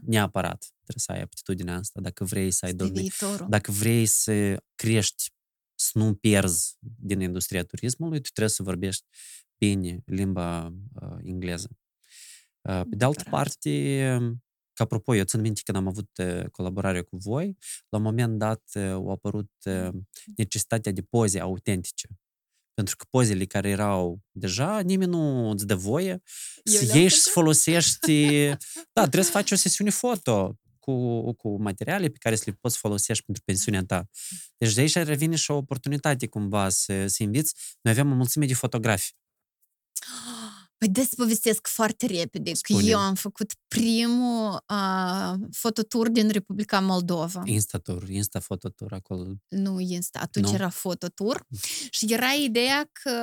neapărat, trebuie să ai aptitudinea asta, dacă vrei să ai dacă vrei să crești, să nu pierzi din industria turismului, tu trebuie să vorbești bine limba engleză. Pe de altă parte, că apropo, eu țin minte când am avut colaborare cu voi, la un moment dat a apărut necesitatea de poze autentice. Pentru că pozele care erau deja, nimeni nu îți dă voie să iei și să folosești. Da, trebuie să faci o sesiune foto cu materiale pe care să le poți folosești pentru pensiunea ta. Deci de aici revine și o oportunitate cumva să inviți. Noi avem o mulțime de fotografii. Păi de-ați povestesc foarte repede că eu am făcut primul fototur din Republica Moldova. Insta fototur acolo. Nu Insta, atunci era fototur. Și era ideea că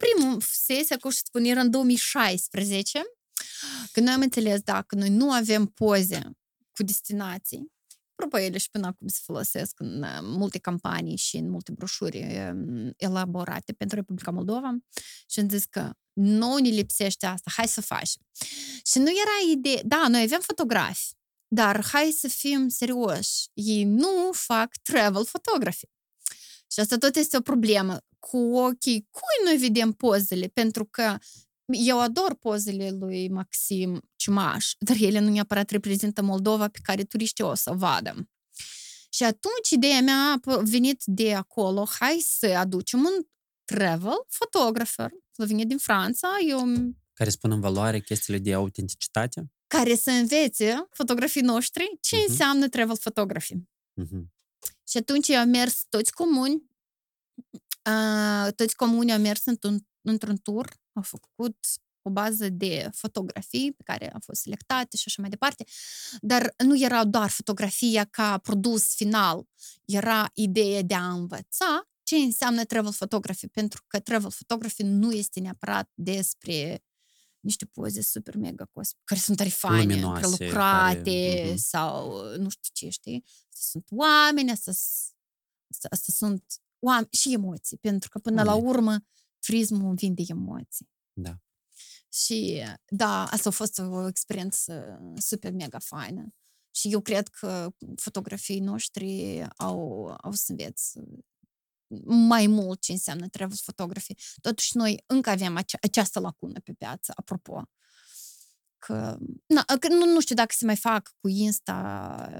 primul sesiune, acum și spun, era în 2016, că noi am înțeles, dacă noi nu avem poze cu destinații, probabil ele și până acum se folosesc în multe campanii și în multe broșuri elaborate pentru Republica Moldova, și am zis că nu ne lipsește asta, hai să facem. Și nu era idee, da, noi avem fotografi, dar hai să fim serioși, ei nu fac travel photography. Și asta tot este o problemă. Cu ochii cui noi vedem pozele, pentru că eu ador pozele lui Maxim Cimaș, dar ele nu neapărat reprezintă Moldova pe care turiștii o să vadă. Și atunci ideea mea a venit de acolo, hai să aducem un travel photographer, vine din Franța, care spun în valoare chestiile de autenticitate? Care să învețe fotografii noștri ce înseamnă travel photography. Și atunci eu am mers toți comuni au mers într-un tur, au făcut o bază de fotografii pe care au fost selectate și așa mai departe, dar nu era doar fotografia ca produs final, era ideea de a învăța ce înseamnă travel photography, pentru că travel photography nu este neapărat despre niște poze super mega cosmice, care sunt tare faine, prelucrate sau nu știu ce, știi? Sunt oameni, asta sunt oameni și emoții, pentru că până la urmă turismul vinde emoții. Da. Și da, asta a fost o experiență super mega faină. Și eu cred că fotografii noștri au să înveți mai mult ce înseamnă travel photography. Totuși noi încă avem această lacună pe piață, apropo. Că, nu știu dacă se mai fac cu Insta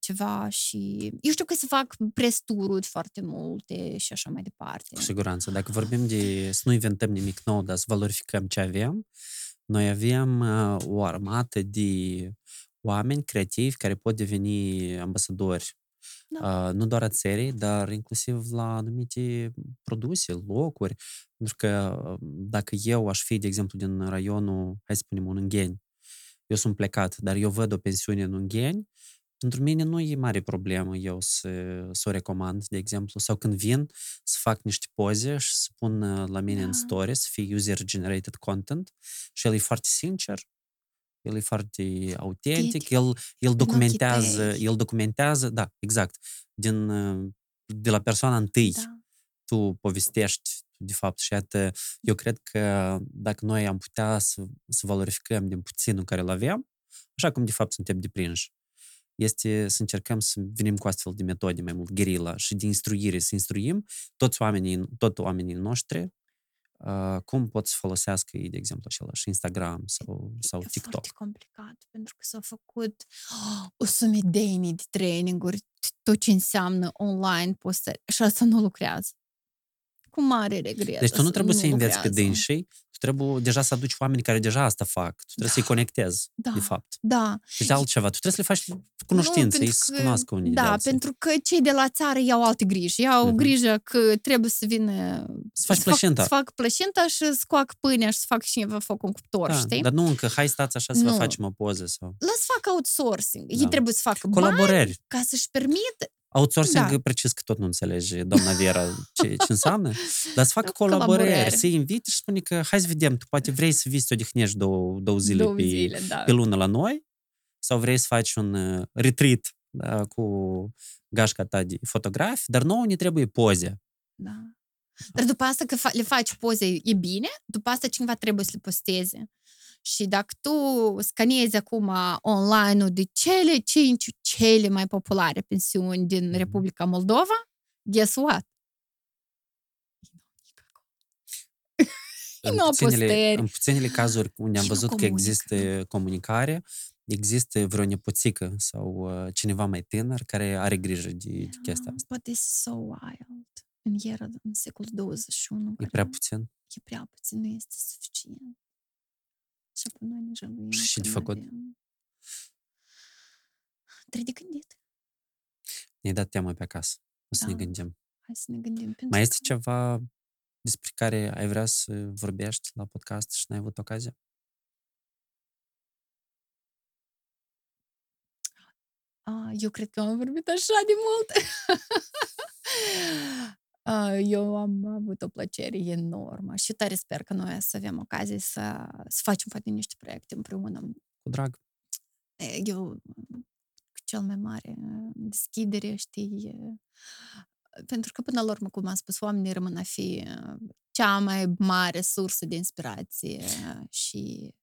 ceva și... Eu știu că se fac press-tururi foarte multe și așa mai departe. Cu siguranță. Dacă vorbim de... Să nu inventăm nimic nou, dar să valorificăm ce avem. Noi avem o armată de oameni creativi care pot deveni ambasadori. Da. Nu doar a țării, dar inclusiv la anumite produse, locuri. Pentru că dacă eu aș fi, de exemplu, din raionul, hai să spunem, Ungheni, eu sunt plecat, dar eu văd o pensiune în Ungheni, pentru mine nu e mare problemă eu să o recomand, de exemplu, sau când vin să fac niște poze și să pun la mine în story, să fie user-generated content și el e foarte sincer. El e foarte autentic, el documentează, da, exact, de la persoana întâi. Da. Tu povestești, de fapt, și iată, eu cred că dacă noi am putea să valorificăm din puținul care îl avem, așa cum, de fapt, suntem deprinși, este să încercăm să venim cu astfel de metode mai mult, gherila, și de instruire, să instruim toți oamenii noștri cum pot să folosească ei, de exemplu, și Instagram sau TikTok. E foarte complicat, pentru că s-au făcut o sumedenie de traininguri, tot ce înseamnă online postări, și asta nu lucrează. Cu mare regret. Deci tu nu trebuie să înveți pe dinșii, tu trebuie deja să aduci oameni care deja asta fac, tu trebuie să-i conectezi, de fapt. Da. Deci altceva, tu trebuie să le faci cunoștință, ei să cunoască unii. Da, pentru că cei de la țară iau alte griji, grijă că trebuie să vină să fac plăcinta și să coacă pâinea și să fac cineva foc în cuptor, știi? Dar nu încă, hai stați așa să vă facem o poză. Sau... Las fac outsourcing, ei trebuie să facă bani ca să-și permită. Outsourcing, precis că tot nu înțelege doamna Vera ce înseamnă, dar să facă colaborări, să-i invite și spune că hai să vedem, tu poate vrei să vii să te odihnești două zile pe lună la noi sau vrei să faci un retreat cu gașca ta de fotografii, dar nouă ne trebuie poze. Da. Dar după asta că le faci poze e bine, după asta cineva trebuie să le posteze. Și dacă tu scanezi acum online-ul de cele 5 cele mai populare pensiuni din Republica Moldova, guess what? În puținele cazuri unde am văzut că există comunicare, există vreo nepoțică sau cineva mai tânăr care are grijă de chestia asta. But this is so wild. În secolul 21. E prea puțin. Nu este suficient. Și apoi noi ne jăluim. Și de făcut? Trebuie de gândit. Ne-ai dat teamă pe acasă. O să ne gândim. Hai să ne gândim. Mai este ceva despre care ai vrea să vorbești la podcast și n-ai avut ocazia? Eu cred că am vorbit așa de mult. Eu am avut o plăcere enormă și tare sper că noi să avem ocazie să facem poate niște proiecte împreună. Cu drag. Eu cu cel mai mare deschidere, știi, pentru că până la urmă, cum am spus, oamenii rămân a fi cea mai mare sursă de inspirație și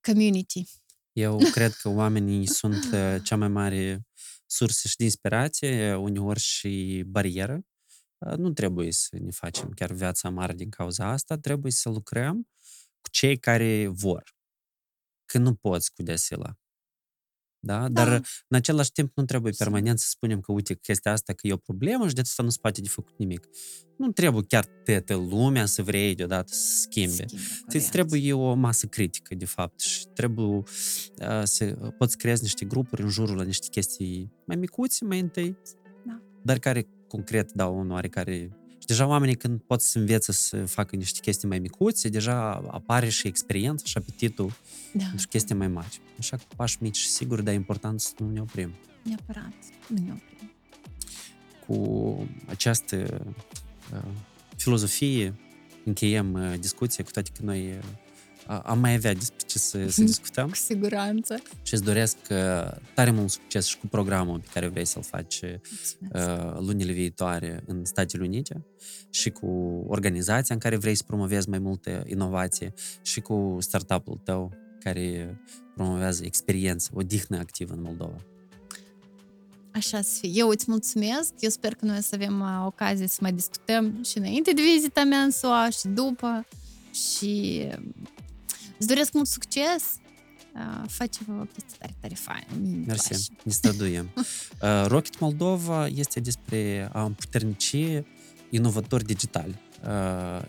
community. Eu cred că oamenii sunt cea mai mare surse și de inspirație, uneori și barieră. Nu trebuie să ne facem chiar viața mare din cauza asta, trebuie să lucrăm cu cei care vor. Că nu poți cu desila. Da? Dar în același timp nu trebuie permanent să spunem că uite, chestia asta că e o problemă și de asta nu se poate de făcut nimic. Nu trebuie chiar toată lumea să vrei deodată să schimbe. Îți trebuie o masă critică, de fapt, și trebuie să poți crea niște grupuri în jurul la niște chestii mai micuțe, mai întâi, dar care concret dau un oarecare... Și deja oamenii când pot să învețe să facă niște chestii mai micuțe, deja apare și experiența și apetitul pentru chestii mai mari. Așa cu pași mici, sigur, dar e important să nu ne oprim. Neapărat, nu ne oprim. Cu această filozofie încheiem discuția, cu toate că noi am mai avea despre ce să discutăm. Cu siguranță. Și îți doresc tare mult succes și cu programul pe care vrei să-l faci lunile viitoare în Statele Unite și cu organizația în care vrei să promovezi mai multe inovații și cu startup-ul tău care promovează experiență, o dihnă activă în Moldova. Așa să fie. Eu îți mulțumesc. Eu sper că noi să avem ocazie să mai discutăm și înainte de vizita mea în SUA și după. Și îți doresc mult succes. Facem o chestie tare, tare faină. Mersi, ne străduiem. Rocket Moldova este despre a împuternici inovatori digitali.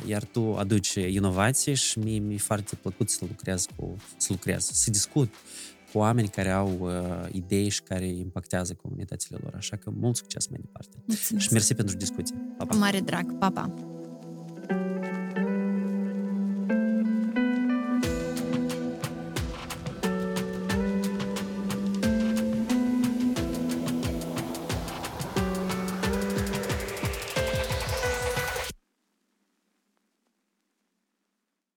Iar tu aduci inovații și mi-e foarte plăcut să lucrez, să discut cu oameni care au idei și care impactează comunitățile lor. Așa că mult succes mai departe. Mulțumesc. Și mersi pentru discuție. Pa, pa. Mare drag. Pa, pa.